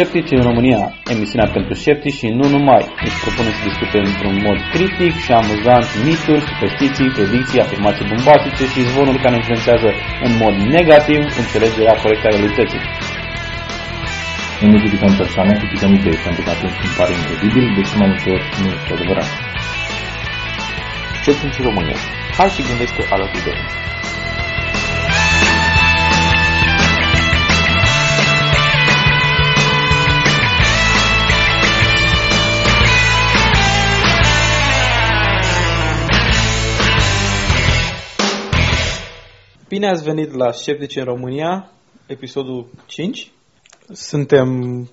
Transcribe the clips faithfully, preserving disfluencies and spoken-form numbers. Sceptici în România, emisiunea pentru sceptici și nu numai. Își propune să discute într-un mod critic și amuzant mituri, superstiții, predicții, afirmații bombastice și zvonuri care influențează în mod negativ înțelegerea corectă a realității. Nu judicăm persoane, criticăm idei, pentru că atunci îmi pare incredibil, deși mai multe ori nu este adevărat. Sceptici în România. Hai și gândește alături de ei. Bine ați venit la Sceptici în România, episodul cinci. Suntem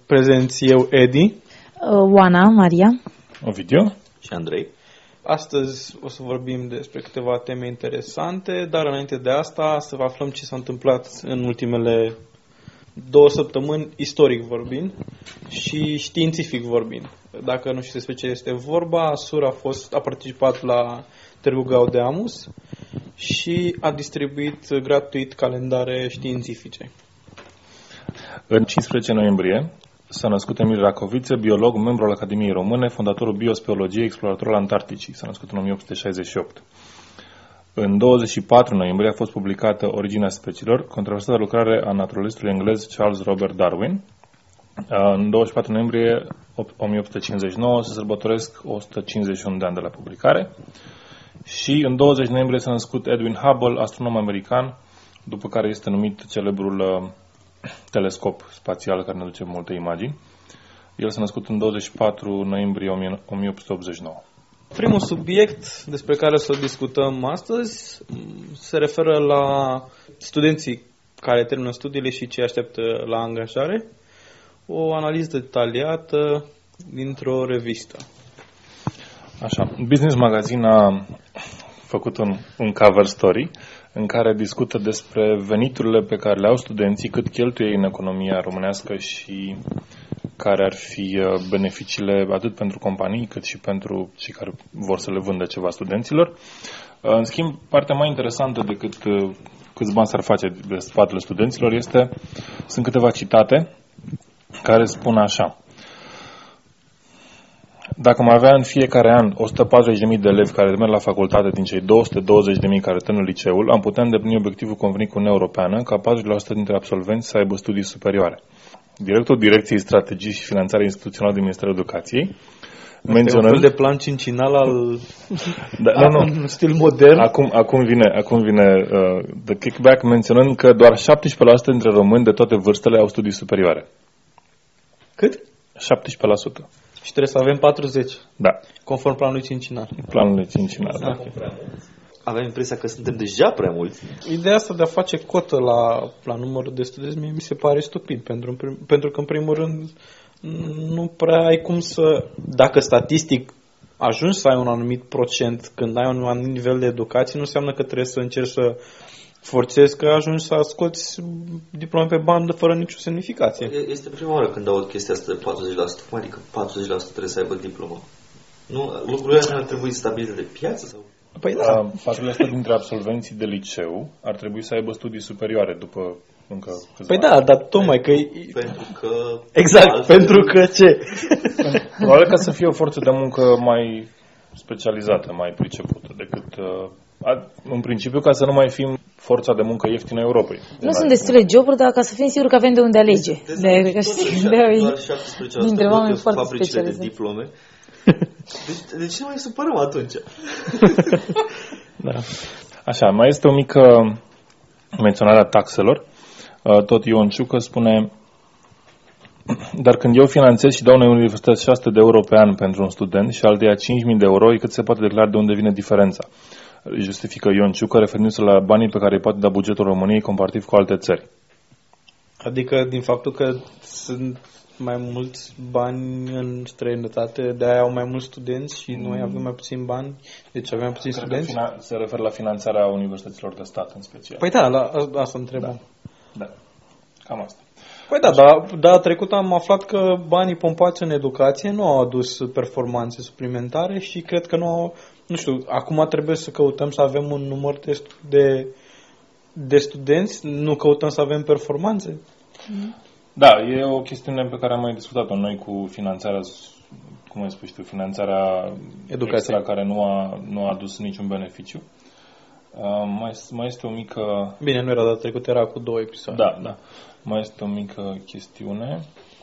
prezenți eu, Edi, Oana, Maria, Ovidiu și Andrei. Astăzi o să vorbim despre câteva teme interesante, dar înainte de asta să vă aflăm ce s-a întâmplat în ultimele două săptămâni, istoric vorbind și științific vorbind. Dacă nu știți despre ce este vorba, Sur a, fost, a participat la Târgu Gaudeamus și a distribuit gratuit calendare științifice. În cincisprezece noiembrie s-a născut Emil Racoviță, biolog, membru al Academiei Române, fondatorul biospeologiei, exploratorul Antarcticii. S-a născut în o mie opt sute șaizeci și opt. În douăzeci și patru noiembrie a fost publicată Originea speciilor, controversată lucrare a naturalistului englez Charles Robert Darwin. În douăzeci și patru noiembrie o mie opt sute cincizeci și nouă se sărbătoresc o sută cincizeci și unu de ani de la publicare. Și în douăzeci noiembrie s-a născut Edwin Hubble, astronom american, după care este numit celebrul uh, telescop spațial care ne duce multe imagini. El s-a născut în douăzeci și patru noiembrie o mie opt sute optzeci și nouă. Primul subiect despre care o să discutăm astăzi se referă la studenții care termină studiile și ce așteaptă la angajare. O analiză detaliată dintr-o revistă. Așa, Business Magazin a făcut un, un cover story în care discută despre veniturile pe care le au studenții, cât cheltuie în economia românească și care ar fi beneficiile atât pentru companii, cât și pentru cei care vor să le vândă ceva studenților. În schimb, partea mai interesantă decât câți bani s-ar face de spatele studenților este, sunt câteva citate care spun așa. Dacă mai avea în fiecare an o sută patruzeci de mii de elevi care merg la facultate din cei două sute douăzeci de mii care termină liceul, am putea îndeplini obiectivul convenit cu Uniunea Europeană ca patruzeci la sută dintre absolvenți să aibă studii superioare. Directorul Direcției Strategii și Finanțare Instituțională din Ministerul Educației menționând... un fel de plan cincinal al... da, al nu, nu. În stil modern. Acum, acum vine, acum vine uh, the kickback, menționând că doar șaptesprezece la sută dintre români de toate vârstele au studii superioare. Cât? șaptesprezece la sută. Și trebuie să avem patruzeci. Da. Conform planului cincinal. Planului cincinal, da. da. Avem impresia că suntem deja prea mulți. Ideea asta de a face cotă la, la numărul de studenți mie mi se pare stupid. Pentru, prim, pentru că, în primul rând, nu prea ai cum să... Dacă statistic ajungi să ai un anumit procent când ai un anumit nivel de educație, nu înseamnă că trebuie să încerci să forțezi că ajungi să scoți diplome pe bandă fără nicio semnificație. Este prima oară când aud chestia asta de patruzeci la sută. Cum adică patruzeci la sută trebuie să aibă diplomă? Nu, lucrurile astea ar trebui stabilite de piață? Sau? Păi da. patruzeci la sută dintre absolvenții de liceu ar trebui să aibă studii superioare după încă câțiva. Păi da, dar tocmai că... Pentru că... Exact, pentru că ce? Probabil că să fie o forță de muncă mai specializată, mai pricepută decât... În principiu, ca să nu mai fim forța de muncă ieftină Europei. Nu sunt destule joburi, dar ca să fim siguri că avem de unde alege. De că știi, dintre oameni foarte specializate. De diplome. Deci, de ce nu mai supărăm atunci? Da. Așa, mai este o mică menționare a taxelor. Tot Ion Ciucă spune: dar când eu finanțez și dau unei universități șase sute de euro pe an pentru un student și alteia cinci mii de euro, e cât se poate declara de unde vine diferența. Justifică Ion Ciucă, referindu-se la banii pe care îi poate da bugetul României comparativ cu alte țări. Adică din faptul că sunt mai mulți bani în străinătate, de-aia au mai mulți studenți și noi avem mai puțin bani, deci avem mai puțin Cred studenți? Că fina- se referă la finanțarea universităților de stat în special. Păi da, la asta întrebam. Da. da, cam asta. Păi da, dar da, trecut am aflat că banii pompați în educație nu au adus performanțe suplimentare și cred că nu au... Nu știu, acum trebuie să căutăm să avem un număr de, de, de studenți, nu căutăm să avem performanțe. Da, e o chestiune pe care am mai discutat-o noi cu finanțarea, cum ai spus tu, finanțarea educației, care nu a, nu a adus niciun beneficiu. Uh, mai, mai este o mică... Bine, nu era data trecută, era cu două episoade. Da, da. Mai este o mică chestiune.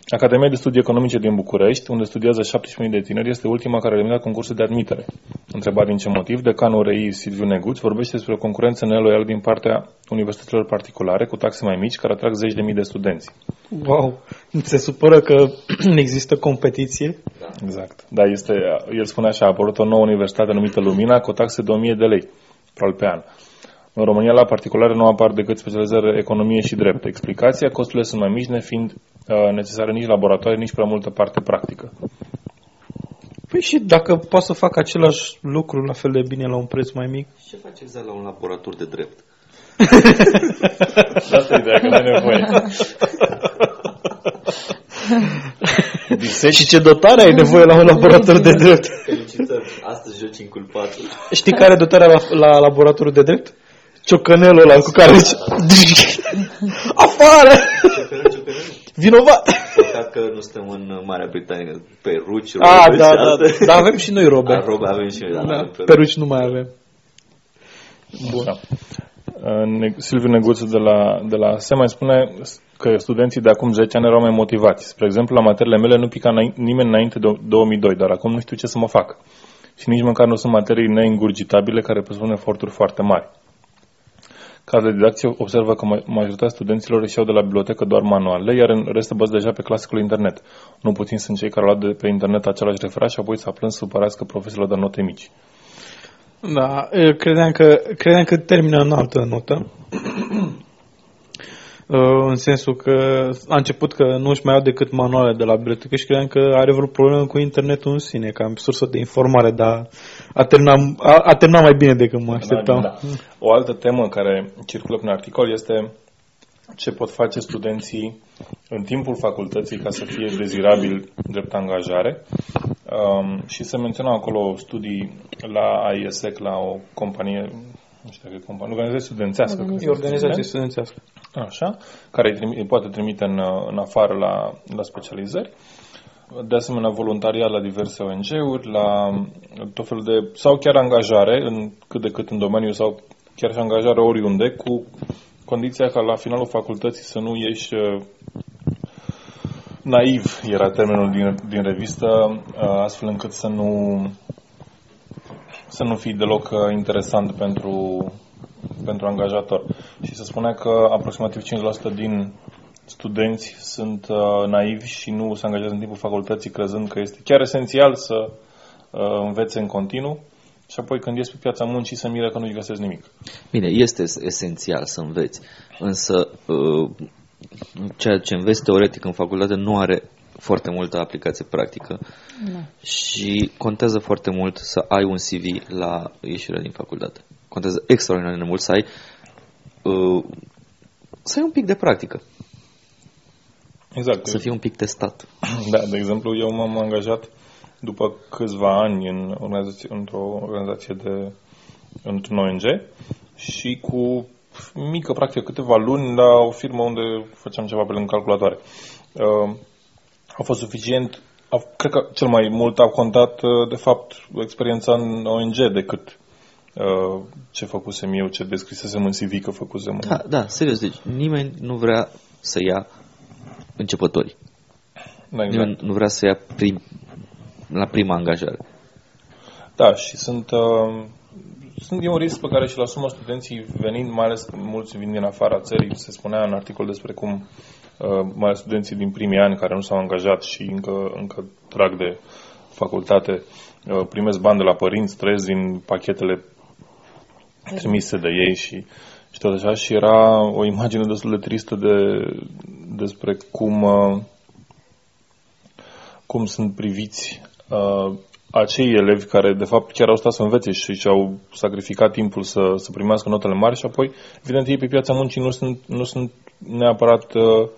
Academia de Studii Economice din București, unde studiază șaptesprezece mii de tineri, este ultima care a eliminat concursul de admitere. Întrebat din ce motiv, decanul R I Silviu Neguț vorbește despre o concurență neloială din partea universităților particulare, cu taxe mai mici, care atrag zeci de mii de studenți. Wow! Se supără că există competiție? Exact. Da, este, el spune așa, a apărut o nouă universitate numită Lumina, cu o taxă de o mie de lei, probabil pe an. În România, la particulare, nu apar decât specializări economie și drept. Explicația, costurile sunt mai mici, nefiind uh, necesare nici laboratoare, nici prea multă parte practică. Păi și dacă poate să fac același lucru la fel de bine la un preț mai mic? Ce faceți la un laborator de drept? Asta e ideea, că nu e nevoie. Și ce dotare ai nevoie la un laborator de drept? Felicitări, astăzi joci inculpatul. Știi care e dotarea la, la laboratorul de drept? Ciocănelul ăla cu care... Afară! Vinovat! Păcat că nu stăm în Marea Britanie. Peruci, robe... Ah, da, da, da, da, avem și noi robe. A, robe avem și noi, da, da, peruci. peruci nu mai avem. Bun. Da. Silviu Neguțu de la, de la S E M mai spune că studenții de acum zece ani erau mai motivați. Spre exemplu, la materiile mele nu pica nimeni înainte de două mii doi, dar acum nu știu ce să mă fac. Și nici măcar nu sunt materii neîngurgitabile care presupun eforturi foarte mari. Caz de didacție observă că majoritatea studenților își iau de la bibliotecă doar manuale, iar în rest se bază deja pe clasicul internet. Nu puțin sunt cei care au luat de pe internet același referat și apoi s-a plâns să părească profesorilor de note mici. Da, credeam că, credeam că termină în altă notă. În sensul că a început că nu își mai au decât manuale de la bibliotecă și credeam că are vreo problemă cu internetul în sine, ca sursă de informare, dar a terminat, a, a terminat mai bine decât mă așteptam. Da, da. O altă temă care circulă prin articol este ce pot face studenții în timpul facultății ca să fie dezirabil drept angajare. Um, și se menționau acolo studii la I E S E C, la o companie, nu știu dacă e companie, organizație studențească. E organizație studențească. Așa, care îi, trimite, îi poate trimite în, în afară la, la specializări. De asemenea, voluntariat la diverse O N G-uri, la tot felul de, sau chiar angajare, în, cât de cât în domeniu, sau chiar și angajare oriunde, cu condiția ca la finalul facultății să nu ieși naiv, era termenul din, din revistă, astfel încât să nu, să nu fii deloc interesant pentru, pentru angajator. Și se spune că aproximativ cinci la sută din studenți sunt naivi și nu se angajează în timpul facultății, crezând că este chiar esențial să învețe în continuu. Și apoi când ies pe piața muncii se miră că nu-i găsesc nimic. Bine, este esențial să înveți, însă ceea ce înveți teoretic în facultate nu are foarte multă aplicație practică, da. Și contează foarte mult să ai un C V la ieșirea din facultate. Contează extraordinar de mult să ai, să ai un pic de practică. Exact. Să fii un pic testat. Da, de exemplu, eu m-am angajat după câțiva ani în organizație, într-o organizație de într-un O N G și cu mică, practic, câteva luni la o firmă unde făceam ceva pe lângă calculatoare. Uh, a fost suficient, a, cred că cel mai mult a contat, de fapt, experiența în O N G decât uh, ce făcusem eu, ce descrisesem în C V că făcusem. Da, în... da, serios, deci nimeni nu vrea să ia începători. Da, exact. Nimeni nu vrea să ia prim... la prima angajare. Da, și sunt, uh, sunt e un risc pe care și-l asumă studenții venind, mai ales mulți vin din afara țării, se spunea în articol despre cum uh, mai ales studenții din primii ani care nu s-au angajat și încă, încă trag de facultate, uh, primesc bani de la părinți, trăiesc din pachetele trimise de ei și, și tot așa, și era o imagine destul de tristă de, despre cum uh, cum sunt priviți Uh, acei elevi care de fapt chiar au stat să învețe și și-au sacrificat timpul să, să primească notele mari și apoi, evident, ei pe piața muncii nu sunt, nu sunt neapărat uh,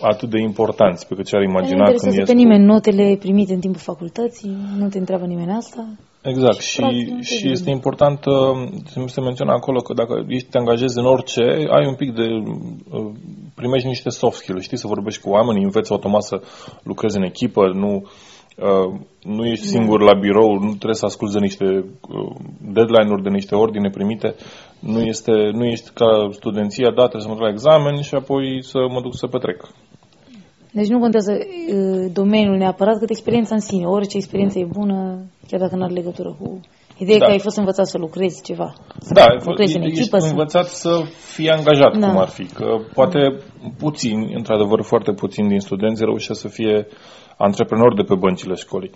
atât de importanți pe cât ce ar imagina. Nu interesează pe nimeni cu... notele primite în timpul facultății, nu te întreabă nimeni asta. Exact, și, și, și este important uh, se menționa acolo că dacă ești, te angajezi în orice, ai un pic de uh, primești niște soft skill-uri, știi, să vorbești cu oamenii, înveți automat să lucrezi în echipă, nu, uh, nu ești singur la birou, nu trebuie să asculți de niște uh, deadline-uri, de niște ordine primite, nu, este, nu ești ca studenția, da, trebuie să mă duc la examen și apoi să mă duc să petrec. Deci nu contează uh, domeniul neapărat, cât experiența în sine, orice experiență e bună, chiar dacă nu are legătură cu... Ideea da. că ai fost învățat să lucrezi ceva. Să da, lucrezi e, în echipă, ești să... învățat să fii angajat, da. cum ar fi. Că poate puțini, într-adevăr foarte puțini din studenți reușesc să fie antreprenori de pe băncile școlii.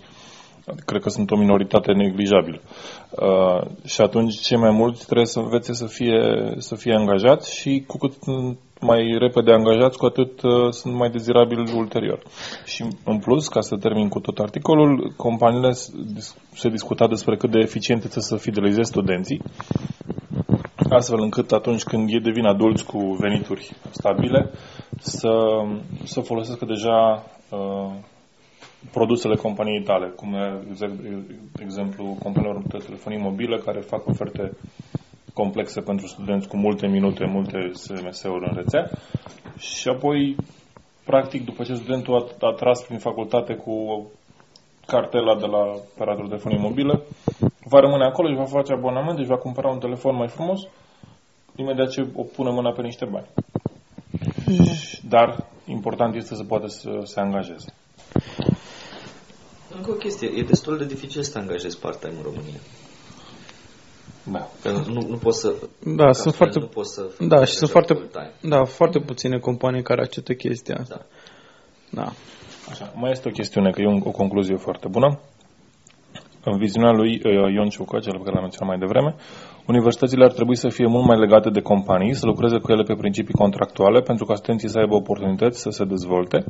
Cred că sunt o minoritate neglijabilă. Uh, și atunci cei mai mulți trebuie să învețe să fie, să fie angajați și cu cât mai repede angajați, cu atât uh, sunt mai dezirabili ulterior. Și în plus, ca să termin cu tot articolul, companiile se discuta despre cât de eficiente trebuie să fidelizeze studenții, astfel încât atunci când ei devin adulți cu venituri stabile, să, să folosească deja uh, produsele companiei tale, cum e, de exemplu, companiilor de telefonie mobilă care fac oferte complexe pentru studenți cu multe minute, multe S M S-uri în rețea și apoi, practic, după ce studentul a, a tras prin facultate cu cartela de la operatorul de telefonie mobilă, va rămâne acolo, își va face abonament, își va cumpăra un telefon mai frumos, imediat ce o pune mâna pe niște bani. Dar important este să poată să se angajeze. Încă o chestie, e destul de dificil să te angajezi part-time în România. Da. Nu, nu poți să... Da, sunt foarte, nu poți să da și sunt foarte, da, foarte puține companii care acceptă chestia asta. Da. Da. Așa, mai este o chestiune, că e o concluzie foarte bună. În viziunea lui Ion Ciucă, cel pe care l-am menționat mai devreme, universitățile ar trebui să fie mult mai legate de companii, să lucreze cu ele pe principii contractuale, pentru ca studenții să aibă oportunități să se dezvolte,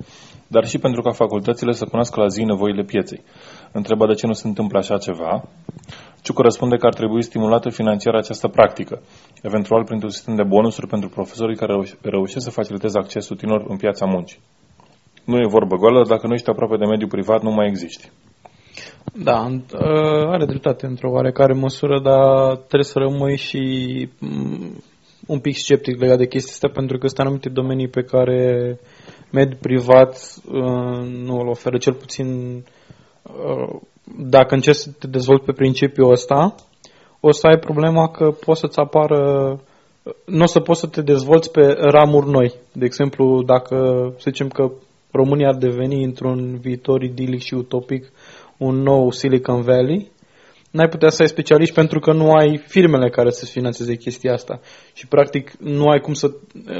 dar și pentru ca facultățile să cunoască la zi nevoile pieței. Întreba de ce nu se întâmplă așa ceva. Ciucă răspunde că ar trebui stimulată financiar această practică, eventual printr-un sistem de bonusuri pentru profesorii care reușesc să faciliteze accesul tinerilor în piața muncii. Nu e vorbă goală, dacă nu ești aproape de mediul privat, nu mai existi. Da, are dreptate într-o oarecare măsură, dar trebuie să rămâi și un pic sceptic legat de chestia asta, pentru că sunt anumite domenii pe care mediul privat nu îl oferă, cel puțin dacă încerci să te dezvolți pe principiul ăsta, o să ai problema că poți să-ți apară, nu o să poți să te dezvolți pe ramuri noi. De exemplu, dacă să zicem că România ar deveni într-un viitor idilic și utopic un nou Silicon Valley, n-ai putea să ai specialiști pentru că nu ai firmele care să-ți finanțeze chestia asta. Și practic nu ai cum să,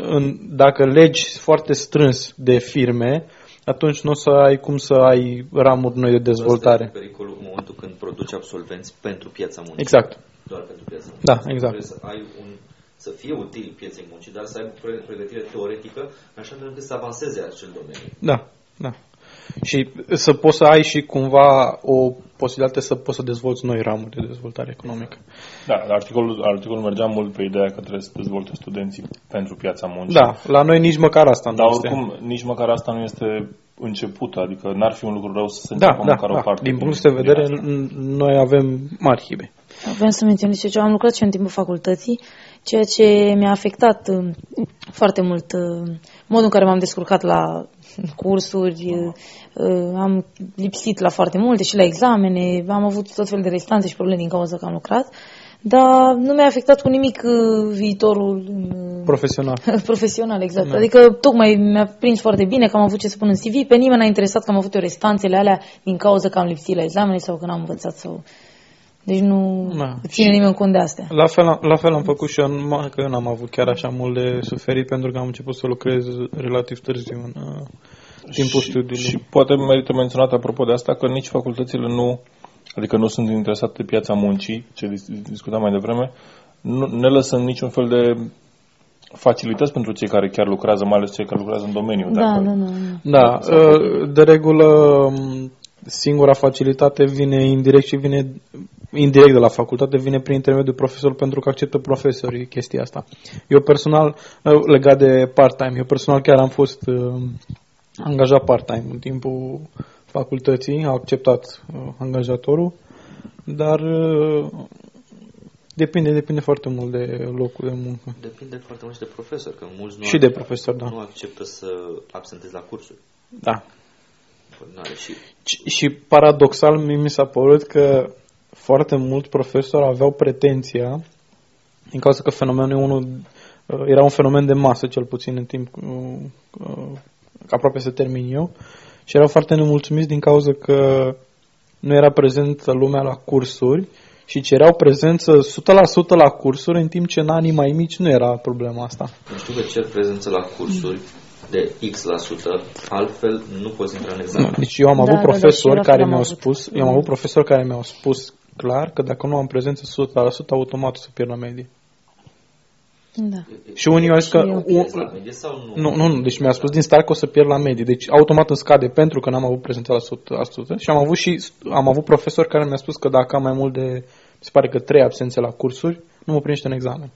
în, dacă legi foarte strâns de firme, atunci nu o să ai cum să ai ramuri noi de dezvoltare. Asta e pericolul în momentul când produci absolvenți pentru piața muncii. Exact. Doar pentru piața muncii. Da, exact. Trebuie să ai un, să fie util pieței muncii, dar să ai o pregătire teoretică, așa încât să avanseze acel domeniu. Da, da. Și să poți să ai și cumva o posibilitate să poți să dezvolți noi ramuri de dezvoltare economică. Da, articolul, articolul mergea mult pe ideea că trebuie să dezvolte studenții pentru piața muncii. Da, la noi nici măcar asta nu Dar este. Dar oricum, nici măcar asta nu este începută, adică n-ar fi un lucru rău să se înceapă da, măcar da, o parte. Da, din punct de vedere, noi avem mari hibe. Vreau să menționez și eu, am lucrat și în timpul facultății, ceea ce mi-a afectat foarte mult modul în care m-am descurcat la cursuri, am lipsit la foarte multe și la examene, am avut tot fel de restanțe și probleme din cauza că am lucrat, dar nu mi-a afectat cu nimic viitorul profesional. Profesional, exact. Da. Adică tocmai mi-a prins foarte bine că am avut ce să pun în C V, pe nimeni n-a interesat că am avut eu restanțele alea din cauza că am lipsit la examene sau că n-am învățat sau... Deci nu da. ține nimeni cont de astea. La fel, la fel am făcut și eu, numai că eu n-am avut chiar așa mult de suferit, pentru că am început să lucrez relativ târziu în uh, timpul și, studiului. Și poate merită menționat apropo de asta că nici facultățile nu, adică nu sunt interesate de piața muncii, ce discutam mai devreme, nu, ne lăsăm niciun fel de facilități pentru cei care chiar lucrează, mai ales cei care lucrează în domeniu. Da, dacă, da, da. Da, da de regulă... Singura facilitate vine indirect și vine indirect de la facultate, vine prin intermediul profesor, pentru că acceptă profesorii chestia asta. Eu personal, legat de part-time, eu personal chiar am fost uh, angajat part-time în timpul facultății, a acceptat uh, angajatorul, dar uh, Depinde, depinde foarte mult de locul de muncă. Depinde foarte mult și de profesor, că mulți nu, și de profesor, da. Nu acceptă să absentezi la cursuri. Da. Și... și paradoxal mi s-a părut că foarte mulți profesori aveau pretenția, din cauza că fenomenul e unul, era un fenomen de masă, cel puțin în timp aproape să termin eu, și erau foarte nemulțumiți din cauza că nu era prezentă lumea la cursuri și cereau prezență o sută la sută la cursuri, în timp ce în anii mai mici nu era problema asta. Nu știu de ce prezență la cursuri de X la sută, altfel nu poți intra în examen. Deci eu am avut da, profesori da, da, care mi-au avut. spus, eu am avut profesori care mi-au spus clar că dacă nu am prezență o sută la sută, automat o să pierd la medie. Da. Și unii au zis că un... nu, nu, nu, deci mi-a spus din start că o să pierd la medie. Deci automat îmi scade pentru că n-am avut prezența la o sută la sută. Și am avut și am avut profesori care mi-a spus că dacă am mai mult de, se pare că trei absențe la cursuri, nu mă primește în examen.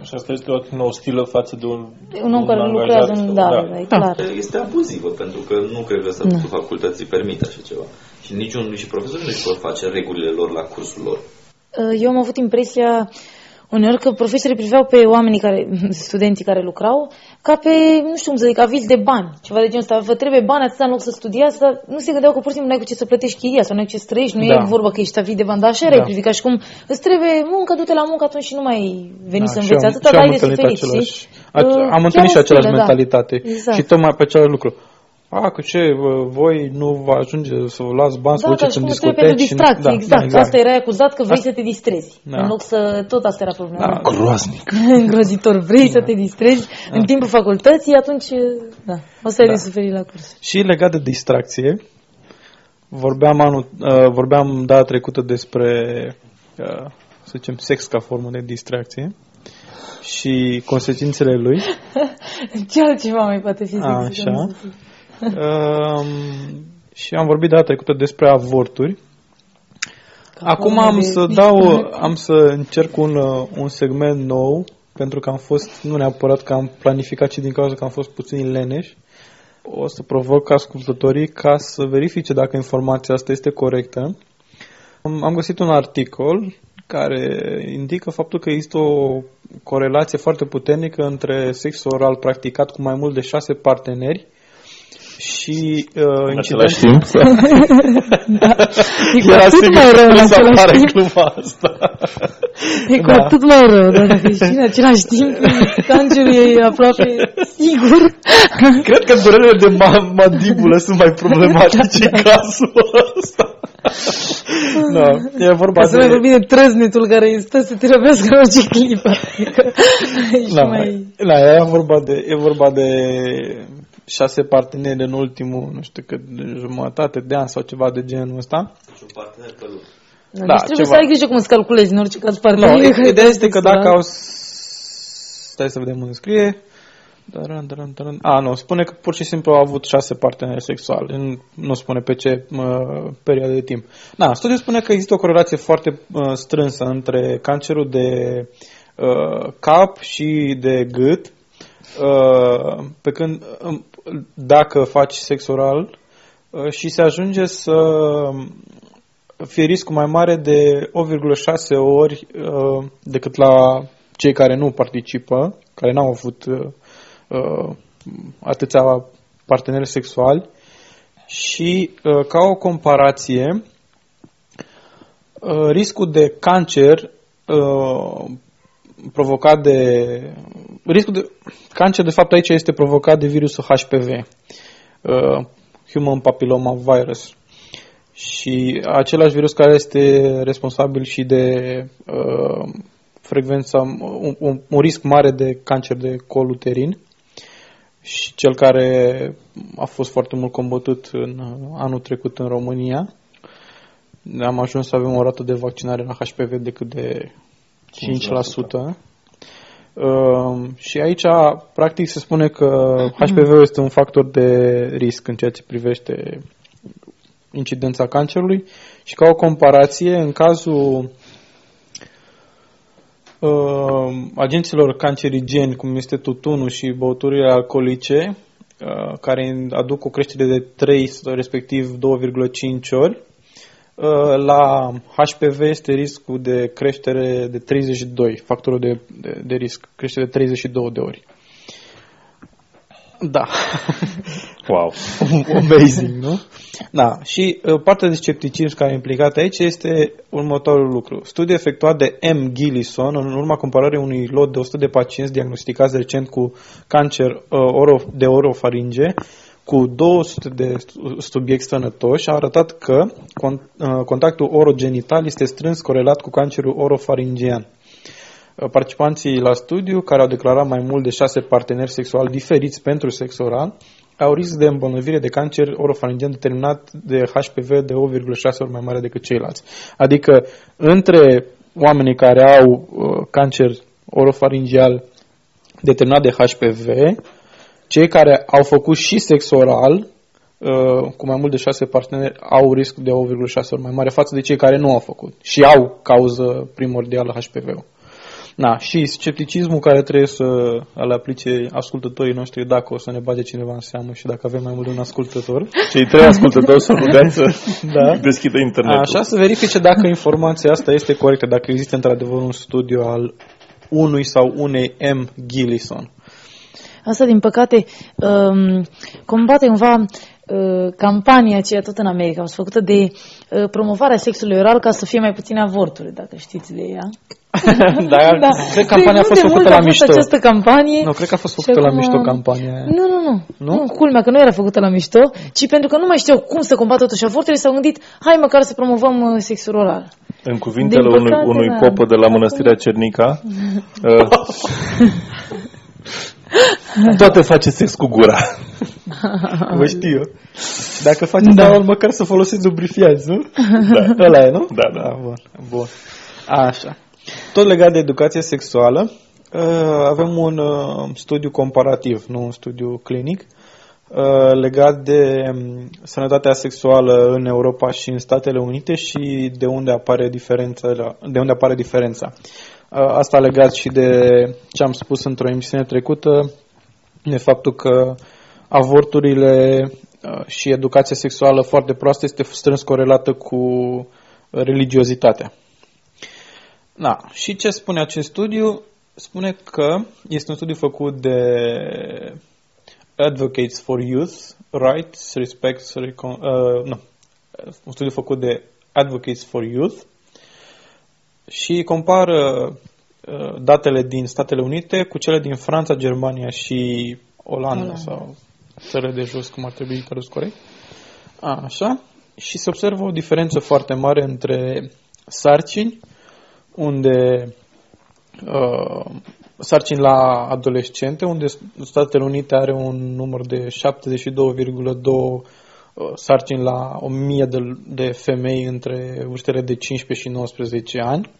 Așa, asta este o nouă stilă față de un, un, un care lucrează în da, da, da, e clar. Este abuzivă, pentru că nu cred că statutul da. facultății permite așa ceva. Și niciun și profesorii nu își vor face regulile lor la cursul lor. Eu am avut impresia uneori că profesorii priveau pe oamenii care, studenții care lucrau, ca pe, nu știu cum să zic, aviz de bani. Ceva de genul ăsta, vă trebuie bani, atâta în loc să studiați, dar nu se gândeau că pur și simplu n-ai cu ce să plătești chiria sau n-ai cu ce să trăiești, nu da. e vorba că ești aviz de bani, dar așa da. era privica și cum îți trebuie muncă, du-te la muncă atunci și nu mai veni da, să înveți atâta, dar ai de să ferici. Același, a, uh, am întâlnit și același stilă, mentalitate da. exact. Și tocmai pe același lucru. A, cu ce, voi nu vă ajunge să vă luați bani, da, să duceți în discoteci. Da, distracție, da, exact. Da, exact. Asta era acuzat că vrei asta... să te distrezi. Da. În loc să... Tot asta era problema. Da, groaznic. Îngrozitor. Vrei da. să te distrezi da. în timpul facultății, atunci... Da, o să ai da. de suferit la curs. Și legat de distracție, vorbeam, anul, uh, vorbeam data trecută despre, uh, să zicem, sex ca formă de distracție și consecințele lui. Ce altceva mai poate fi sex? Așa. Uh, și am vorbit data trecută despre avorturi. Acum am să dau, am să încerc un, un segment nou, pentru că am fost, nu neapărat că am planificat, ci din cauza că am fost puțin leneș. O să provoc ascultătorii ca să verifice dacă informația asta este corectă. Am găsit un articol care indică faptul că există o corelație foarte puternică între sexul oral practicat cu mai mult de șase parteneri și uh, în același timp. Da. E cu atât mai rău în același timp. E cu atât mai rău, dar dacă ești în același timp, cancerul e aproape sigur. Cred că durerile de ma- mandibulă sunt mai problematice în cazul ăsta. Da, e vorba de... Să mai vorbim de trăznetul care stă să te răbească în orice clipă. Da, mai... da, e vorba de... E vorba de... șase parteneri în ultimul, nu știu cât, jumătate de an sau ceva de genul ăsta. Deci un partener pe lume. Da, da, deci trebuie ceva. Să ai grijă cum îți calculezi în orice caz partenerii. No, ideea este că dacă au... Stai să vedem unde scrie. Daran, daran, daran. A, nu, spune că pur și simplu au avut șase parteneri sexuali. Nu spune pe ce uh, perioadă de timp. Da, studiul spune că există o corelație foarte uh, strânsă între cancerul de uh, cap și de gât. Uh, pe când... Uh, dacă faci sex oral și se ajunge să fie riscul mai mare de opt virgulă șase ori decât la cei care nu participă, care n-au avut atâția parteneri sexuali. Și ca o comparație, riscul de cancer provocat de... Riscul de cancer, de fapt, aici este provocat de virusul H P V, uh, Human Papilloma Virus. Și același virus care este responsabil și de uh, frecvența, un, un, un risc mare de cancer de col uterin și cel care a fost foarte mult combătut în anul trecut în România. Am ajuns să avem o rată de vaccinare la H P V decât de cinci la sută. Uh, și aici, practic, se spune că H P V-ul este un factor de risc în ceea ce privește incidența cancerului. Și ca o comparație, în cazul uh, agenților cancerigeni, cum este tutunul și băuturile alcoolice, uh, care aduc o creștere de trei, respectiv două virgulă cinci ori, La H P V este riscul de creștere de treizeci și doi, factorul de, de, de risc, creștere de treizeci și două de ori. Da. Wow. Amazing, nu? Da. Și partea de scepticism care e implicată aici este următorul lucru. Studiul efectuat de M. Gillison, în urma comparării unui lot de o sută de pacienți diagnosticați recent cu cancer de orofaringe, cu două sute de subiecti sănătoși, a arătat că contactul orogenital este strâns corelat cu cancerul orofaringian. Participanții la studiu, care au declarat mai mult de șase parteneri sexuali diferiți pentru sex oral, au risc de îmbolnăvire de cancer orofaringian determinat de H P V de opt virgulă șase ori mai mare decât ceilalți. Adică, între oamenii care au cancer orofaringial determinat de H P V, cei care au făcut și sex oral cu mai mult de șase parteneri au risc de opt virgulă șase ori mai mare față de cei care nu au făcut și au cauză primordială H P V-ul. Na, și scepticismul care trebuie să le aplice ascultătorii noștri, dacă o să ne bage cineva în seamă și dacă avem mai mult de un ascultător. Cei trei ascultători să rugați să da. deschidă internetul. Așa, să verifice dacă informația asta este corectă, dacă există într-adevăr un studiu al unui sau unei M. Gillison. Asta, din păcate, combate cumva campania aceea tot în America, fost făcută de promovarea sexului oral ca să fie mai puține avorturi, dacă știți de ea. Dar da. Cred că campania a fost făcută la mișto. Această campanie. Nu, cred că a fost făcută acum... la mișto campania. Nu, nu, nu. Nu, nu culmea că nu era făcută la mișto, ci pentru că nu mai știau cum să combată totuși avorturile, s-au gândit, hai măcar să promovăm sexul oral. În cuvintele unui, unui popă de la mănăstirea Cernica, uh, toate faceți sex cu gura. Vă știu eu. Dacă faceți da. oral, măcar să folosiți lubrifianți, nu? Da. Ăla e, nu? Da, da. Bun. Bun. Așa. Tot legat de educație sexuală, avem un studiu comparativ, nu un studiu clinic, legat de sănătatea sexuală în Europa și în Statele Unite și de unde apare diferența. De unde apare diferența. Asta legat și de ce am spus într-o emisiune trecută, de faptul că avorturile și educația sexuală foarte proastă este strâns corelată cu religiozitatea. Da. Și ce spune acest studiu? Spune că este un studiu făcut de Advocates for Youth, Rights, Respect, Recon- uh, nu, un studiu făcut de Advocates for Youth și compară uh, datele din Statele Unite cu cele din Franța, Germania și Olanda, Olanda. sau țările de jos, cum ar trebui tradus corect. A, așa. Și se observă o diferență foarte mare între sarcini, unde uh, sarcini la adolescente, unde Statele Unite are un număr de șaptezeci și doi virgulă doi uh, sarcini la o mie de, de femei între vârstele de cincisprezece și nouăsprezece ani,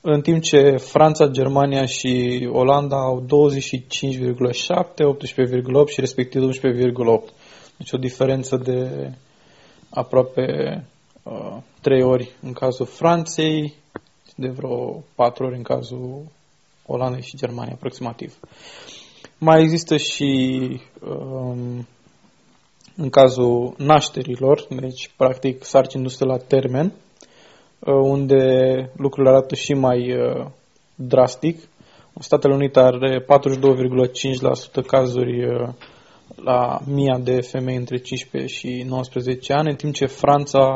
în timp ce Franța, Germania și Olanda au douăzeci și cinci virgulă șapte, optsprezece virgulă opt și respectiv unsprezece virgulă opt. Deci o diferență de aproape uh, trei ori în cazul Franței, de vreo patru ori în cazul Olandei și Germania, aproximativ. Mai există și um, în cazul nașterilor, deci practic sarcini duse la termen, unde lucrurile arată și mai uh, drastic. Statele Unite are patruzeci și doi virgulă cinci la sută cazuri uh, la mii de femei între cincisprezece și nouăsprezece ani, în timp ce Franța,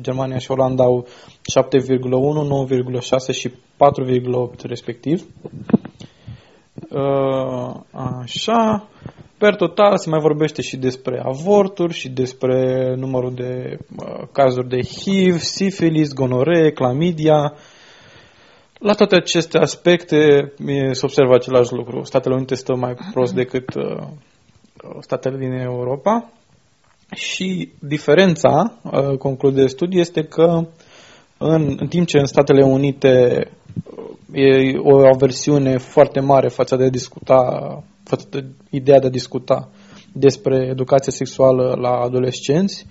Germania și Olanda au șapte virgulă unu, nouă virgulă șase și patru virgulă opt respectiv. Așa, per total se mai vorbește și despre avorturi și despre numărul de cazuri de H I V, sifilis, gonoree, clamidia. La toate aceste aspecte se observă același lucru. Statele Unite stă mai prost decât statele din Europa și diferența, conclude studiul, este că în, în timp ce în Statele Unite e o aversiune foarte mare față de a discuta, față de ideea de a discuta despre educație sexuală la adolescenți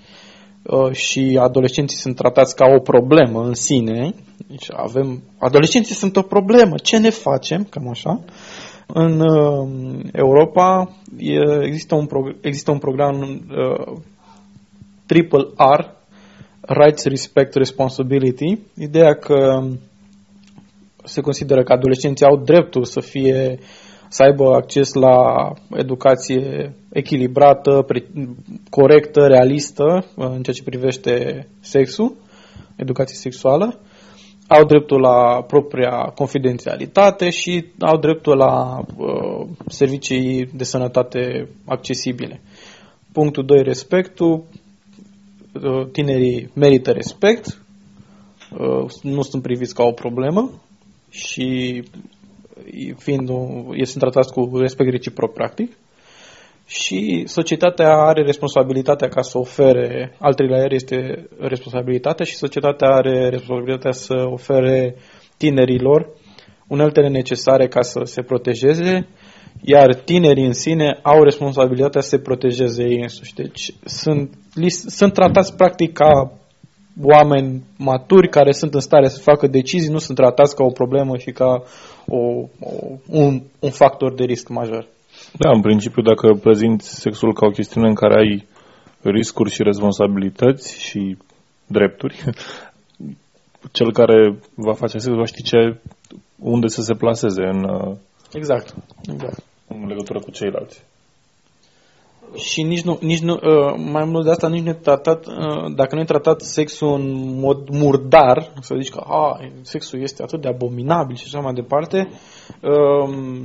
și adolescenții sunt tratați ca o problemă în sine, deci avem, adolescenții sunt o problemă, ce ne facem, cam așa. În uh, Europa e, există, un prog- există un program uh, Triple R Rights, Respect, Responsibility, ideea că se consideră că adolescenții au dreptul să fie, să aibă acces la educație echilibrată, pre, corectă, realistă în ceea ce privește sexul, educație sexuală, au dreptul la propria confidențialitate și au dreptul la uh, servicii de sănătate accesibile. Punctul doi, respectul. Uh, tinerii merită respect, uh, nu sunt priviți ca o problemă și fiind un, ei sunt tratați cu respect reciproc, practic. Și societatea are responsabilitatea ca să ofere, al treilea R este responsabilitatea, și societatea are responsabilitatea să ofere tinerilor uneltele necesare ca să se protejeze, iar tinerii în sine au responsabilitatea să se protejeze ei însuși. Deci sunt, sunt tratați practic ca oameni maturi care sunt în stare să facă decizii, nu sunt tratați ca o problemă și ca o, o, un, un factor de risc major. Da, în principiu, dacă prezinți sexul ca o chestiune în care ai riscuri și responsabilități și drepturi, cel care va face sex va ști ce, unde să se plaseze în, exact, exact. În legătură cu ceilalți. Și nici nu, nici nu, mai mult de asta, nici nu e tratat, dacă nu e tratat sexul în mod murdar, să zici că a, sexul este atât de abominabil și așa mai departe,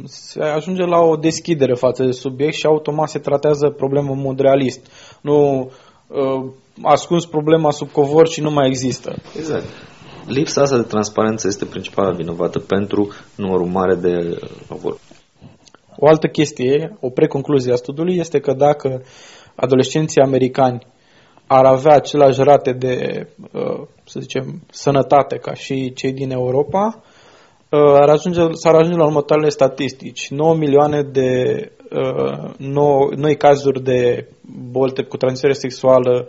se ajunge la o deschidere față de subiect și automat se tratează problema în mod realist. Nu ascunzi problema sub covor și nu mai există. Exact. Lipsa asta de transparență este principala vinovată pentru numărul mare de avorturi. O altă chestie, o preconcluzie a studiului, este că dacă adolescenții americani ar avea aceleași rate de, să zicem, sănătate ca și cei din Europa, ar ajunge, s-ar ajunge la următoarele statistici. nouă milioane de nou, noi cazuri de boli cu transmitere sexuală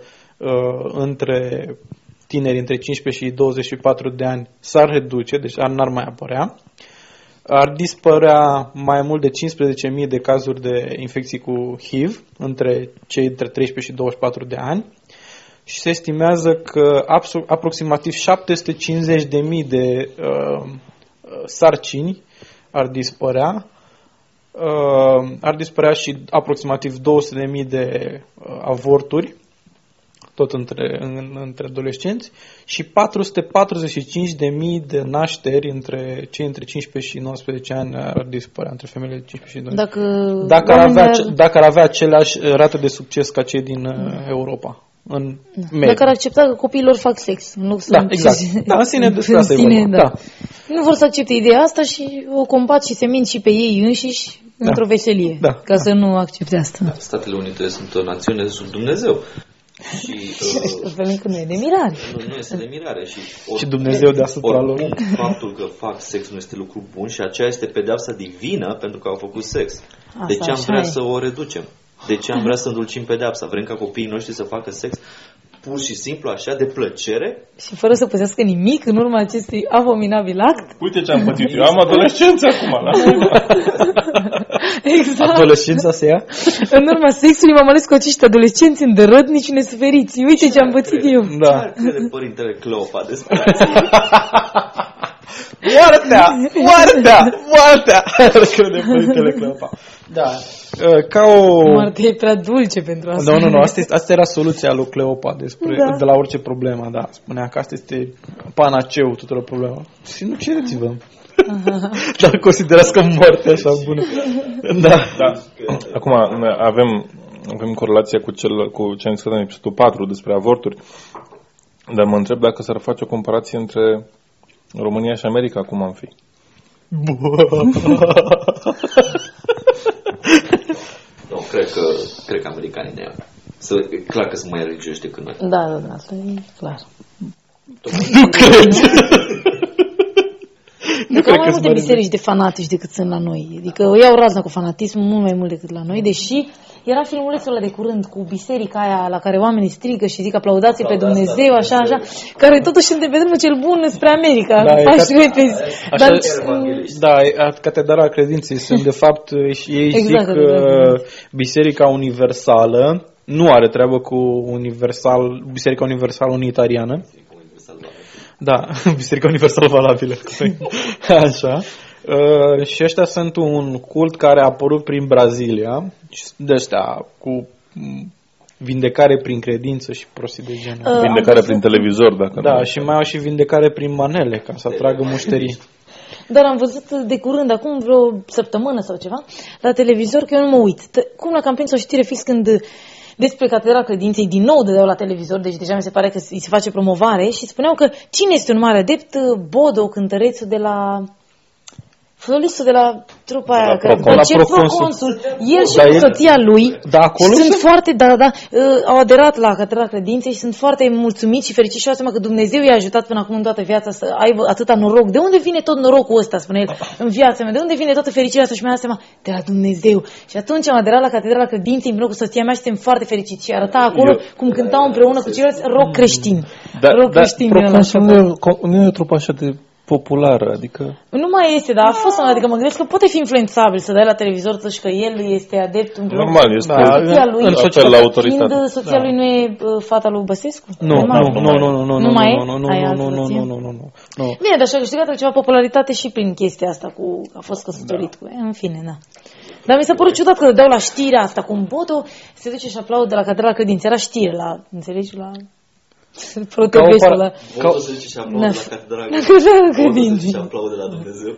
între tineri între cincisprezece și douăzeci și patru de ani s-ar reduce, deci n-ar mai apărea. Ar dispărea mai mult de cincisprezece mii de cazuri de infecții cu H I V între cei între treisprezece și douăzeci și patru de ani și se estimează că aproximativ șapte sute cincizeci de mii de uh, sarcini ar dispărea. Uh, ar dispărea și aproximativ două sute de mii de uh, avorturi, tot între, în, între adolescenți, și patru sute patruzeci și cinci de mii de nașteri între cei între cincisprezece și nouăsprezece ani ar dispărea, între femeile de cincisprezece și douăzeci. Dacă, dacă, ar avea, ar... dacă ar avea aceleași rate de succes ca cei din mm. Europa. În da. Dacă ar accepta că copiii lor fac sex, nu da, sunt exact. Da, în sine, în sine, da. Da. Nu vor să accepte ideea asta și o combat și se mint și pe ei înșiși. Da. Într-o veselie, da. Ca da. Să nu accepte asta. Da. Statele Unite sunt o națiune sub Dumnezeu. Și, uh, nu e de mirare. Nu, nu este de mirare. Și, or, și Dumnezeu deasupra lor. Faptul că fac sex nu este lucru bun și aceea este pedeapsa divină pentru că au făcut sex. Asta, de ce am vrea e. să o reducem? De ce am vrea să îndulcim pedeapsa? Vrem ca copiii noștri să facă sex pur și simplu așa, de plăcere? Și fără să păzească nimic în urma acestui abominabil act? Uite ce am pățit eu, am adolescență acum. Exact. Adolescența se ia? În urma sexului m-am ales cu acești adolescenți îndărătnici și nesuferiți. Uite ce, ce am pățit eu. Da. Ce ar crede părintele Cleopa despre asta? Moartea! Moartea! Moartea! Crede părintele Cleopa. Da. Ca o... Moartea e prea dulce pentru asta. Nu, nu, nu. Asta, asta era soluția lui Cleopa despre, da. De la orice problemă, da. Spunea că asta este panaceul tuturor problemelor. Și nu cereți-vă. Dar considerați că moartea așa bună. Da. Da. Acum avem, avem corelația cu, cel, cu ce am zis în episodul patru despre avorturi. Dar mă întreb dacă s-ar face o comparație între România și America, cum am fi? Nu, cred că, cred că americanii ne-au. E clar că sunt mai religioși decât noi. Da, da, da, asta e clar. Nu cred! Nu cred că mai multe biserici de fanatici decât sunt la noi. Adică o iau razna cu fanatismul mult mai mult decât la noi, deși era filmulețul ăla de curând cu biserica aia la care oamenii strigă și zic aplaudați-i pe Dumnezeu, așa, așa, care totuși îndevedem cel bun spre America. Da, pași repezi. Dar, da, catedrala credinței sunt, de fapt, și ei exact, zic da, da, da. Biserica universală, nu are treabă cu universal, Biserica Universal Unitariană. Biserica Universal Valabilă. Da, Biserica Universal Valabilă. Așa. Uh, și ăștia sunt un cult care a apărut prin Brazilia, de ăștia cu vindecare prin credință și prostii de genul. Uh, vindecare prin televizor, dacă da, nu. Da, și mai au și vindecare prin manele, ca să atragă mușterii. Dar am văzut de curând, acum vreo săptămână sau ceva, la televizor, că eu nu mă uit. Cum la campin s-o știre fix când despre Catedra Credinței din nou dădeau la televizor, deci deja mi se pare că îi se face promovare, și spuneau că cine este un mare adept? Bodo, cântărețul de la... Folosul de la trupa aia, că cel proconsul, el și da, soția lui, da, sunt foarte, da, da, au aderat la Catedra Credinței și sunt foarte mulțumiți și fericiți și au seama că Dumnezeu i-a ajutat până acum în toată viața să aibă atâta noroc. De unde vine tot norocul ăsta, spune el, în viața mea? De unde vine toată fericirea asta? Și mi-a dat seama, de la Dumnezeu. Și atunci am aderat la Catedra Credinței împreună cu soția mea și suntem foarte fericiți. Și arăta acolo eu, cum cântau împreună cu ceilalți rock creștin. Da, rock da, creștin. Proconsul nu e o trupă așa de... populară, adică... Nu mai este, dar a fost, adică mă gândesc că poate fi influențabil să dai la televizor să știi că el este adept în bloc. Normal, este soția lui, fiind soția lui nu e fata lui Băsescu? Nu, nu, nu, nu, nu, nu, nu mai e? Aia altă soție? Bine, dar și-a câștigat ceva popularitate și prin chestia asta cu... a fost căsătorit cu... în fine, da. Dar mi s-a părut ciudat că dau la știrea asta cu un Bodo, se duce și aplaudă la Catedra Credinței, era știre la... înțelegi? La... protoveștul ăla. Bodo se zice și aplaudă la Catedra Credinței. Bodo se aplaudă la Dumnezeu.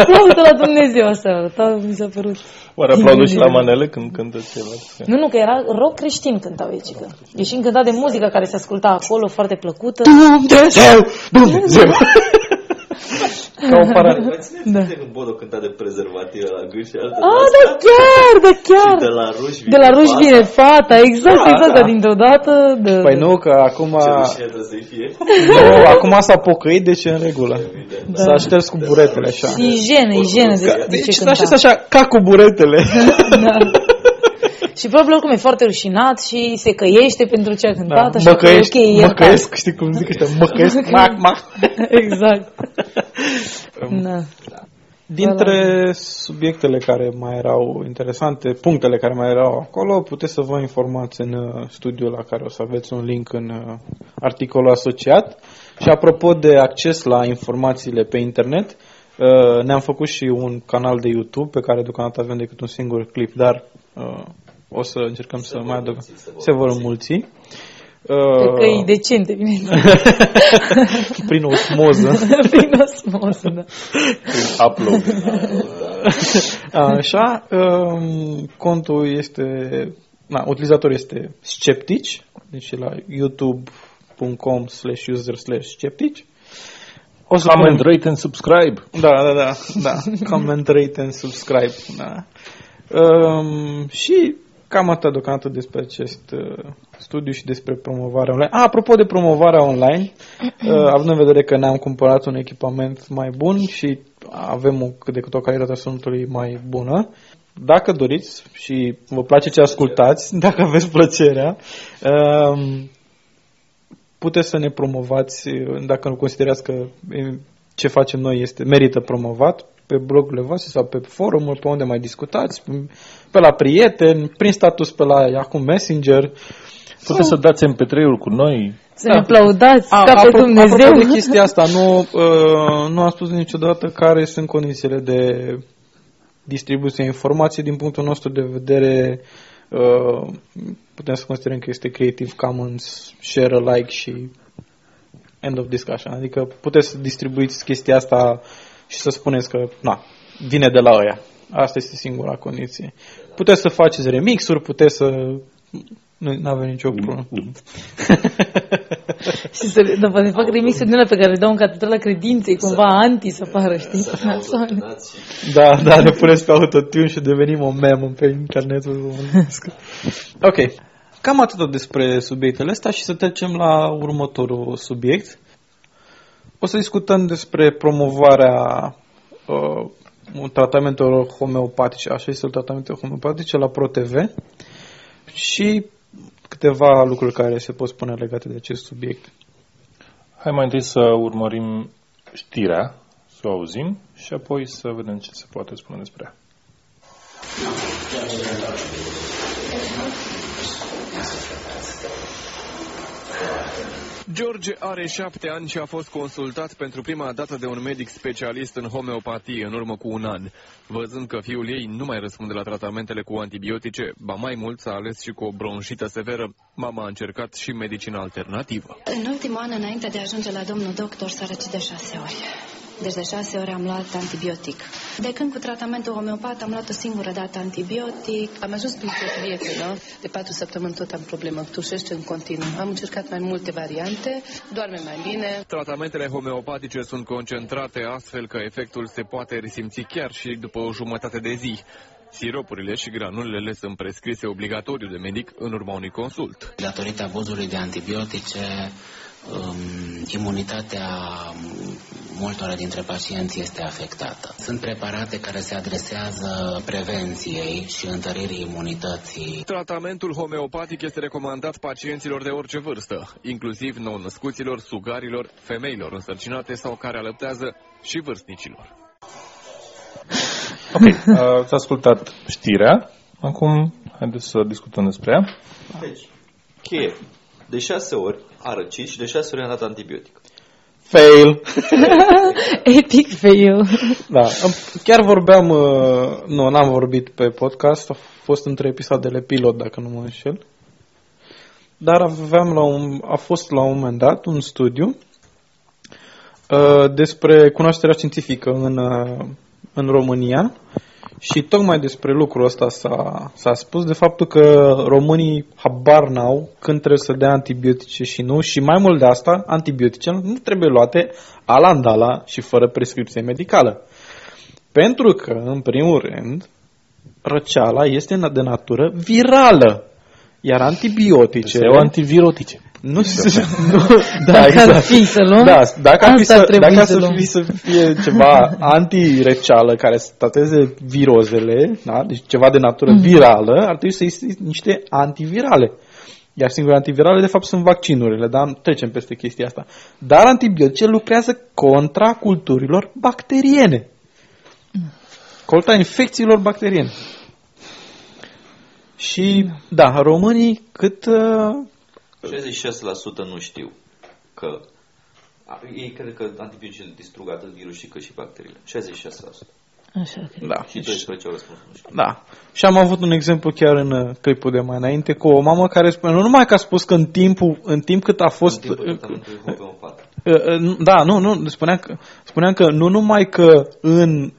Aplaudă la Dumnezeu asta. Mi s-a părut. Oare aplaudă și la manele când cântă ceva? Nu, nu, că era rock creștin cântau ei. Ești încântat de muzica care se asculta acolo, foarte plăcută. Dumnezeu! Dumnezeu! Ca o parală. Mai țineți da. Când Bodo cânta de prezervativ la gât și altă ah, da, chiar, da, chiar. De la ruși vine, de la ruși vine fata. fata. Exact, da, exact, da. Dintr-o dată. De... Păi nu, că acum... Ce rușine trebuie să-i fie? Nu, acum s-a pocăit, deci e în regulă. Da. S-a șters cu buretele așa. Și jenă, e jenă. Deci s-a șters așa, ca cu buretele. Da. Și probabil oricum e foarte rușinat și se căiește pentru ce a cântat. Da, așa mă căiesc, că, okay, mă căiesc, știi cum zic ăștia, mă căiesc, mac, mac. Exact. Da. Dintre subiectele care mai erau interesante, punctele care mai erau acolo, puteți să vă informați în studiul la care o să aveți un link în articolul asociat. Și apropo de acces la informațiile pe internet, ne-am făcut și un canal de YouTube pe care deocamdată avem decât un singur clip, dar... o să încercăm se să mai adăugăm. Se vor înmulți. Cred că e decent, bineînțeles. Prin osmoză. Prin osmoză, da. Prin upload. Așa. Contul este... Na, utilizatorul este Sceptici. Deci la youtube.com slash user slash Sceptici. O să comment, pun... rate and subscribe. Da, da, da. da. Comment, rate and subscribe. Da. Um, și... Cam atât deocamdată despre acest uh, studiu și despre promovarea online. Ah, apropo de promovarea online, uh, având în vedere că ne-am cumpărat un echipament mai bun și avem o, cât de cât o calitate a sunetului mai bună, dacă doriți și vă place ce ascultați, dacă aveți plăcerea, uh, puteți să ne promovați, dacă nu considerați că ce facem noi este merită promovat, pe blogurile voastre sau pe forumul, pe unde mai discutați, pe la prieteni, prin status pe la Yahoo Messenger. Puteți să dați M P trei-uri cu noi. Să da. Ne aplaudați, a, ca apro- pe Dumnezeu. Apropo de chestia asta, nu, uh, nu am spus niciodată care sunt condițiile de distribuție a informației. Din punctul nostru de vedere, uh, putem să considerăm că este Creative Commons, share, like și end of discussion. Adică puteți să distribuiți chestia asta și să spuneți că, na, vine de la ăia. Asta este singura condiție. Puteți să faceți remixuri, puteți să... Nu avem nicio problemă. Și să ne fac remixuri din ăla pe care le dau în Catedra Credinței, cumva anti să pară, știi? Da, da, le puneți pe autotune și devenim o memă pe internetul. Ok. Cam atât despre subiectele astea și să trecem la următorul subiect. O să discutăm despre promovarea uh, tratamentelor homeopatice, așa este, tratamentelor homeopatice la ProTV și câteva lucruri care se pot spune legate de acest subiect. Hai mai întâi să urmărim știrea, să o auzim și apoi să vedem ce se poate spune despre ea. George are șapte ani și a fost consultat pentru prima dată de un medic specialist în homeopatie în urmă cu un an. Văzând că fiul ei nu mai răspunde la tratamentele cu antibiotice, ba mai mult s-a ales și cu o bronșită severă, mama a încercat și medicina alternativă. În ultimul an, înainte de a ajunge la domnul doctor, s-a răcit de șase ori. Deci de șase ori am luat antibiotic. De când cu tratamentul homeopat am luat o singură dată antibiotic. Am ajuns prin tot prietenă. De patru săptămâni tot am problemă. Tușește în continuu. Am încercat mai multe variante. Doarme mai bine. Tratamentele homeopatice sunt concentrate astfel că efectul se poate resimți chiar și după o jumătate de zi. Siropurile și granulele sunt prescrise obligatoriu de medic în urma unui consult. Datorită abuzului de antibiotice, Um, imunitatea multora dintre pacienți este afectată. Sunt preparate care se adresează prevenției și întăririi imunității. Tratamentul homeopatic este recomandat pacienților de orice vârstă, inclusiv nou-născuților, sugarilor, femeilor însărcinate sau care alăptează și vârstnicilor. Ok, uh, ați ascultat știrea. Acum haideți să discutăm despre ea. Deci, cheie. De șase ori a răcit și de șase ori a dat antibiotic. Fail! Epic fail! Da, chiar vorbeam, nu, n-am vorbit pe podcast, a fost între episoadele pilot, dacă nu mă înșel. Dar aveam la un, a fost la un moment dat un studiu uh, despre cunoașterea științifică în, uh, în România și tocmai despre lucrul ăsta s-a, s-a spus, de faptul că românii habar n-au când trebuie să dea antibiotice și nu, și mai mult de asta, antibioticele nu trebuie luate alandala și fără prescripție medicală. Pentru că, în primul rând, răceala este de natură virală, iar antibiotice... Sau antivirotice. Nu știu. Dacă exact. Ar fi să luăm, da, dacă ar fi să, dacă să, să, fie, să fie ceva antireceală care să trateze virozele, da? Deci ceva de natură mm-hmm. virală, ar trebui să existe niște antivirale. Iar singurele antivirale, de fapt, sunt vaccinurile, dar trecem peste chestia asta. Dar antibiotice lucrează contra culturilor bacteriene. Contra infecțiilor bacteriene. Și, da, românii cât... șaizeci și șase la sută nu știu că ei cred că antibioticele distrug atât virusul cât și bacteriile. șaizeci și șase la sută. Așa, ok. Da. Și despre ce au răspuns, nu știu. Da. Și am avut un exemplu chiar în clipul de mai înainte cu o mamă care spune, nu numai că a spus că în timpul în timp cât a fost în timpul tratamentului, da, nu, nu, spuneam că spuneam că nu numai că în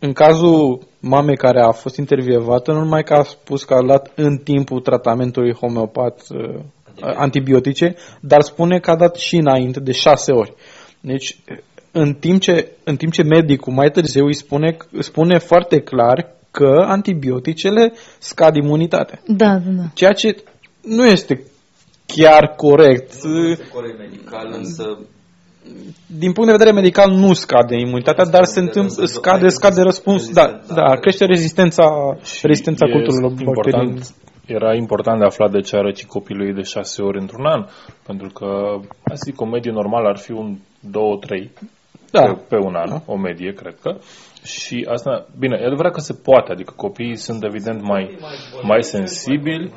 în cazul mamei care a fost intervievată, nu numai că a spus că a luat în timpul tratamentului homeopat uh, antibiotice, dar spune că a dat și înainte de șase ori. Deci, în timp ce, în timp ce medicul mai târziu îi spune, spune foarte clar că antibioticele scad imunitatea. Da, da, da. Ceea ce nu este chiar corect. Nu este corect medical, însă... Din punct de vedere medical nu scade imunitatea, dar se întâmplă, scade, scade răspuns, da, da, crește rezistența, rezistența culturilor bacteriene. Era important de aflat de ce a răcit copilul ei de șase ori într-un an, pentru că, hai să zic, o medie normală ar fi un doi trei da. pe, pe un an, da. O medie, cred că. Și asta, bine, el vrea că se poate, adică copiii sunt evident mai, mai sensibili,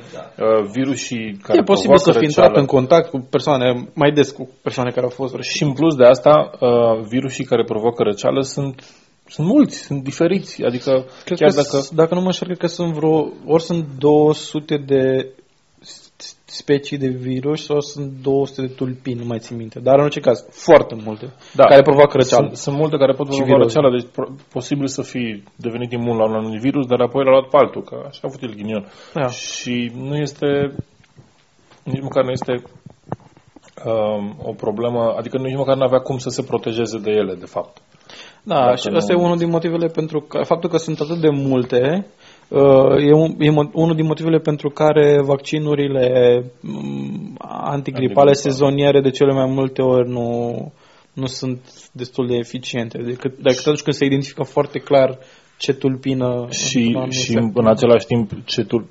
virusii care e posibil să fi intrat în contact cu persoane, mai des cu persoane care au fost răcite. Și în plus de asta, virusii care provoacă răceală sunt, sunt mulți, sunt diferiți, adică cred chiar că dacă... Dacă nu mă înșel, cred că sunt vreo, ori sunt două sute de specii de virus sau sunt două sute de tulpini, nu mai țin minte, dar în orice caz, foarte multe, da, care provoacă răceală. Sunt, sunt multe care pot provoca răceală, deci pro- posibil să fi devenit imun la un anumit virus, dar apoi l-a luat pe altul, că așa a avut el ghinion. Da. Și nu este, nici măcar nu este um, o problemă, adică nici măcar nu avea cum să se protejeze de ele, de fapt. Da, dacă și asta nu... e unul din motivele pentru că, faptul că sunt atât de multe, E, un, e unul din motivele pentru care vaccinurile antigripale sezoniere de cele mai multe ori nu, nu sunt destul de eficiente. Decât, decât atunci când se identifică foarte clar ce tulpină... Și, și în același timp ce tul...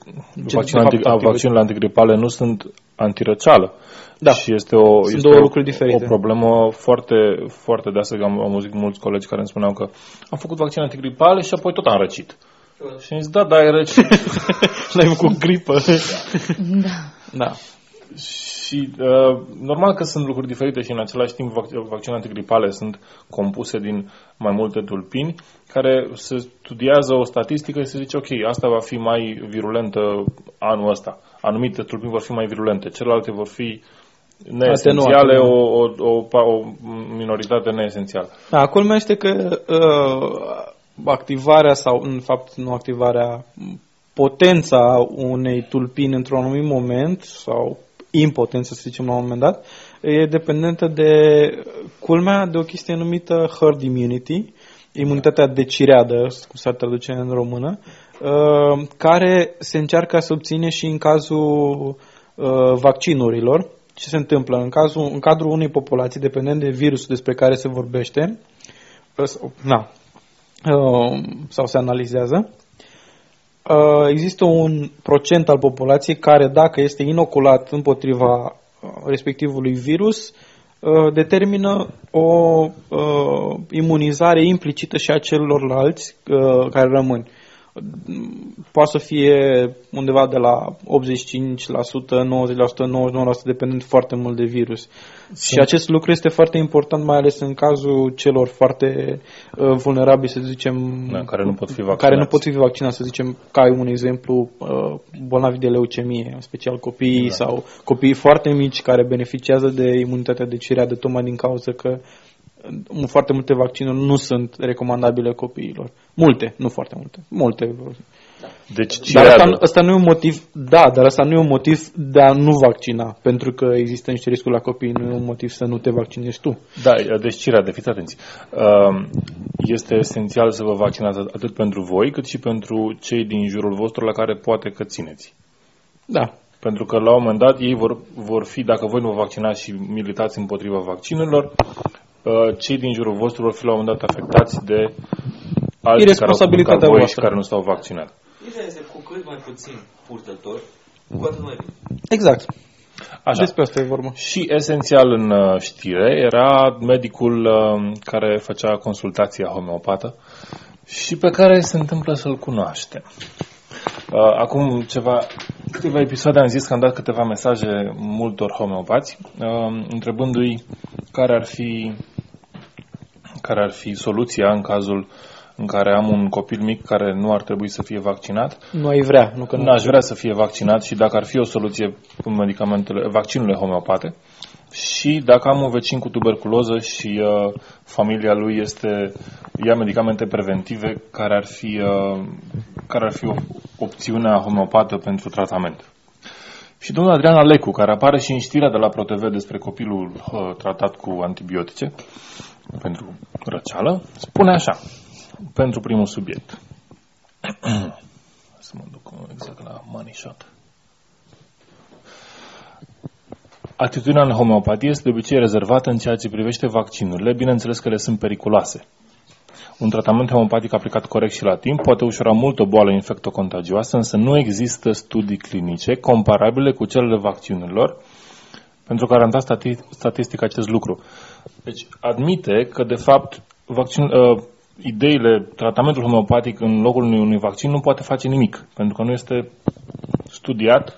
ce vaccinul anti... vaccinurile antigripale nu sunt antirăceală. Da. Și este o, este două lucruri diferite. O problemă foarte, foarte deasă, că am auzit mulți colegi care îmi spuneau că am făcut vaccin antigripal și apoi tot am răcit. Și am zis, da, da, e răcire. L-ai făcut gripă. Da. Da. Și uh, normal că sunt lucruri diferite și în același timp vac- vaccinate gripale sunt compuse din mai multe tulpini care se studiază o statistică și se zice, ok, asta va fi mai virulentă anul ăsta. Anumite tulpini vor fi mai virulente, celelalte vor fi neesențiale, o, o, o, o minoritate neesențială. Da, acolo mai este că uh, activarea sau, în fapt, nu activarea, potența unei tulpini într-un anumit moment sau impotență, să zicem, la un moment dat, e dependentă de, culmea, de o chestie numită herd immunity, imunitatea de cireadă, cum s-ar traduce în română, uh, care se încearcă să obține și în cazul uh, vaccinurilor. Ce se întâmplă? În, cazul, în cadrul unei populații, dependent de virusul despre care se vorbește, na, uh, sau se analizează, Uh, există un procent al populației care, dacă este inoculat împotriva respectivului virus, uh, determină o uh, imunizare implicită și a celorlalți uh, care rămân. Poate să fie undeva de la optzeci și cinci la sută, nouăzeci la sută, nouăzeci la sută, nouăzeci și nouă la sută, dependent foarte mult de virus. S- și acest lucru este foarte important, mai ales în cazul celor foarte uh, vulnerabili, să zicem, da, care nu pot fi vaccinați. Care nu pot fi vaccinați, să zicem, ca un exemplu, uh, bolnavi de leucemie, în special copiii, da, sau copiii foarte mici care beneficiază de imunitatea de cireadă, tocmai din cauza că foarte multe vaccinuri nu sunt recomandabile copiilor. Multe, nu foarte multe. Multe. Deci, dar asta, asta nu e un motiv, da, dar asta nu e un motiv de a nu vaccina, pentru că există niște riscuri la copii, nu e un motiv să nu te vaccinezi tu. Da, deci cireadă, fiți atenți. Este esențial să vă vaccinați atât pentru voi, cât și pentru cei din jurul vostru la care poate că țineți. Da. Pentru că la un moment dat ei vor, vor fi, dacă voi nu vă vaccinați și militați împotriva vaccinurilor, cei din jurul vostru vor fi la un moment dat afectați de alții care au făcut ca voi și care nu s-au vaccinat. Este cu cât mai puțin purtători, cu atât mai bine. Exact. Așa. Despre asta e vorba. Și esențial în știre era medicul care făcea consultația homeopată și pe care se întâmplă să-l cunoaștem. Acum ceva, câteva episoade am zis că am dat câteva mesaje multor homeopați, întrebându-i care ar fi, care ar fi soluția în cazul în care am un copil mic care nu ar trebui să fie vaccinat. Nu ai vrea, nu că nu. N-aș vrea să fie vaccinat și dacă ar fi o soluție în medicamentele, vaccinurile homeopate. Și dacă am un vecin cu tuberculoză și uh, familia lui este, ia medicamente preventive, care ar fi, uh, care ar fi o opțiune homeopată pentru tratament. Și domnul Adrian Alecu, care apare și în știrea de la ProTV despre copilul uh, tratat cu antibiotice pentru răceală, spune așa, pentru primul subiect. Să mă duc exact la money shot. Atitudinea în homeopatie este de obicei rezervată în ceea ce privește vaccinurile, bineînțeles că le sunt periculoase. Un tratament homeopatic aplicat corect și la timp poate ușura mult o boală infectocontagioasă, însă nu există studii clinice comparabile cu cele vaccinurilor pentru a garanta stati- statistic acest lucru. Deci admite că, de fapt, vaccin, uh, ideile, tratamentul homeopatic în locul unui, unui vaccin nu poate face nimic, pentru că nu este studiat,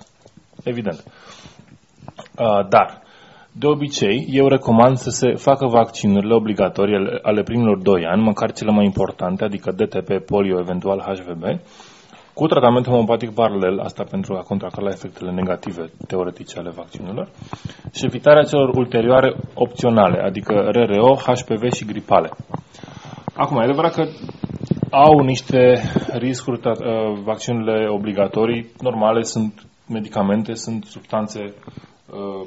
evident. Uh, dar, de obicei, eu recomand să se facă vaccinurile obligatorii ale primilor doi ani, măcar cele mai importante, adică D T P, polio, eventual H P V, cu tratament homeopatic paralel, asta pentru a contracara efectele negative teoretice ale vaccinurilor, și evitarea celor ulterioare opționale, adică R R O, H P V și gripale. Acum, e adevărat că au niște riscuri, uh, vaccinurile obligatorii, normale, sunt medicamente, sunt substanțe, uh,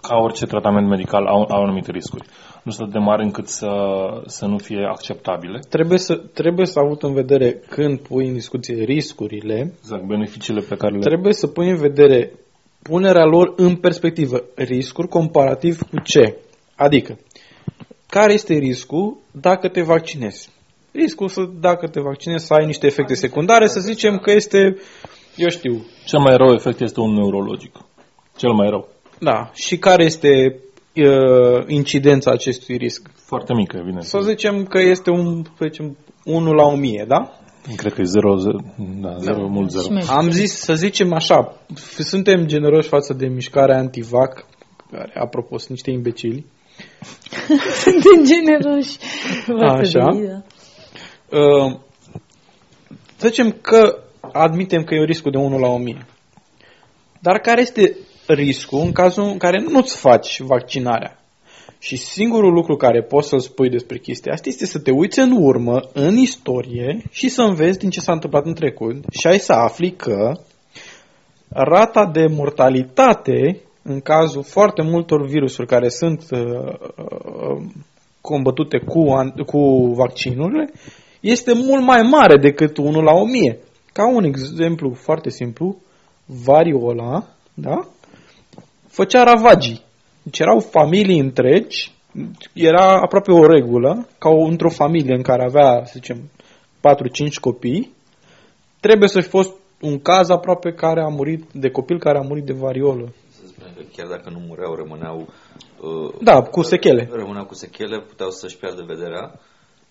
ca orice tratament medical, au, au anumite riscuri. Nu sunt de mari încât să, să nu fie acceptabile. Trebuie să, trebuie să avut în vedere, când pui în discuție riscurile, exact, beneficiile pe care le... Trebuie să pui în vedere punerea lor în perspectivă. Riscuri comparativ cu ce? Adică, care este riscul dacă te vaccinezi? Riscul să, dacă te vaccinezi, să ai niște efecte secundare, să zicem că este, eu știu... Cel mai rău efect este un neurologic. Cel mai rău. Da. Și care este uh, incidența acestui risc? Foarte mică, evident. Să zicem că este un, să zicem, unu la o mie, da? Cred că e zero, da, zero, da, mult zero. Am zis, să zicem așa, suntem generoși față de mișcarea antivac, care, apropo, sunt niște imbecili. Suntem generoși. Așa. Uh, să zicem că admitem că e riscul de unu la o mie. Dar care este riscul în cazul în care nu-ți faci vaccinarea? Și singurul lucru care poți să-l spui despre chestia asta este să te uiți în urmă, în istorie, și să înveți din ce s-a întâmplat în trecut și ai să afli că rata de mortalitate în cazul foarte multor virusuri care sunt uh, combătute cu, cu vaccinurile este mult mai mare decât unu la o mie. Ca un exemplu foarte simplu, variola, da? Făcea ravagii. Deci erau familii întregi, era aproape o regulă, ca o, într-o familie în care avea, să zicem, patru-cinci copii, trebuie să fi fost un caz aproape care a murit, de copil care a murit de variolă. Se spune că chiar dacă nu mureau, rămâneau... Uh, da, cu sechele. Rămâneau cu sechele, puteau să-și piardă vederea,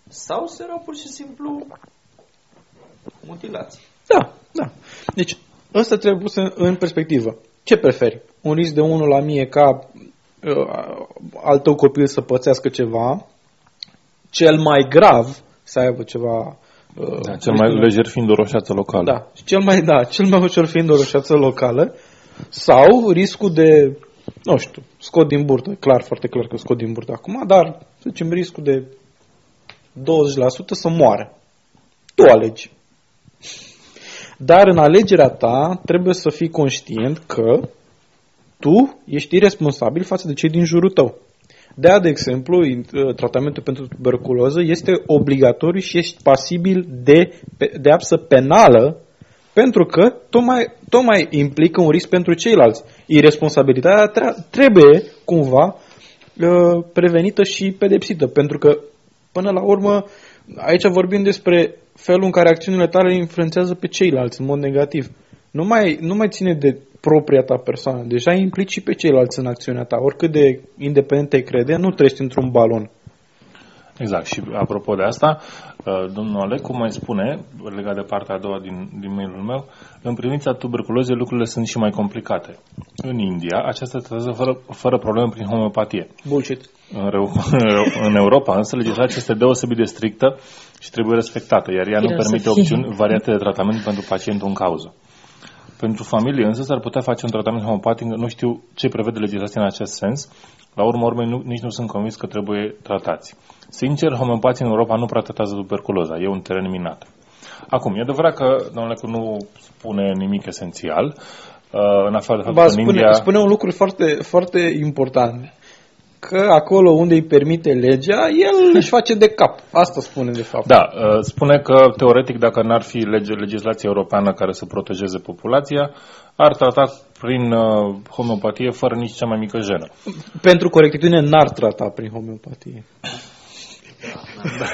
sau se erau pur și simplu mutilați. Da, da. Deci, ăsta trebuie pus în, în perspectivă. Ce preferi? Un risc de unu la mie ca al tău copil să pățească ceva, cel mai grav să aibă ceva... Da, uh, cel mai de... lejer fiind o roșeață locală. Da, cel mai, da, cel mai ușor fiind o roșeață locală, sau riscul de, nu știu, scot din burtă, clar, foarte clar că scot din burtă acum, dar, să zicem, riscul de douăzeci la sută să moară. Tu alegi. Dar în alegerea ta trebuie să fii conștient că tu ești irresponsabil față de cei din jurul tău. De-aia, de exemplu, tratamentul pentru tuberculoză este obligatoriu și ești pasibil de pedeapsă penală pentru că tocmai, tocmai implică un risc pentru ceilalți. Irresponsabilitatea trebuie cumva prevenită și pedepsită pentru că, până la urmă, aici vorbim despre felul în care acțiunile tale influențează pe ceilalți în mod negativ. Nu mai, nu mai ține de propria ta persoană. Deja implici și pe ceilalți în acțiunea ta. Oricât de independent te crede, nu treci într-un balon. Exact. Și apropo de asta, domnul Alecu mai spune, legat de partea a doua din, din mail-ul meu, în privința tuberculozei lucrurile sunt și mai complicate. În India, aceasta tratează fără, fără probleme prin homeopatie. Bullshit. În Europa, însă, legislația este deosebit de strictă și trebuie respectată, iar ea nu permite opțiuni variate de tratament pentru pacientul în cauză. Pentru familie, însă, s-ar putea face un tratament homeopatic, nu știu ce prevede legislația în acest sens. La urma urmei, nu, nici nu sunt convins că trebuie tratați. Sincer, homeopații în Europa nu prea tratează tuberculoza. E un teren minat. Acum, e adevărat că domnule Cu nu spune nimic esențial. Uh, în afară de faptul că spune, India... spune un lucru foarte, foarte important. Că acolo unde îi permite legea, el își face de cap. Asta spune, de fapt. Da, spune că, teoretic, dacă n-ar fi lege, legislația europeană care să protejeze populația, ar trata prin homeopatie fără nici cea mai mică jenă. Pentru corectitudine, n-ar trata prin homeopatie. Da.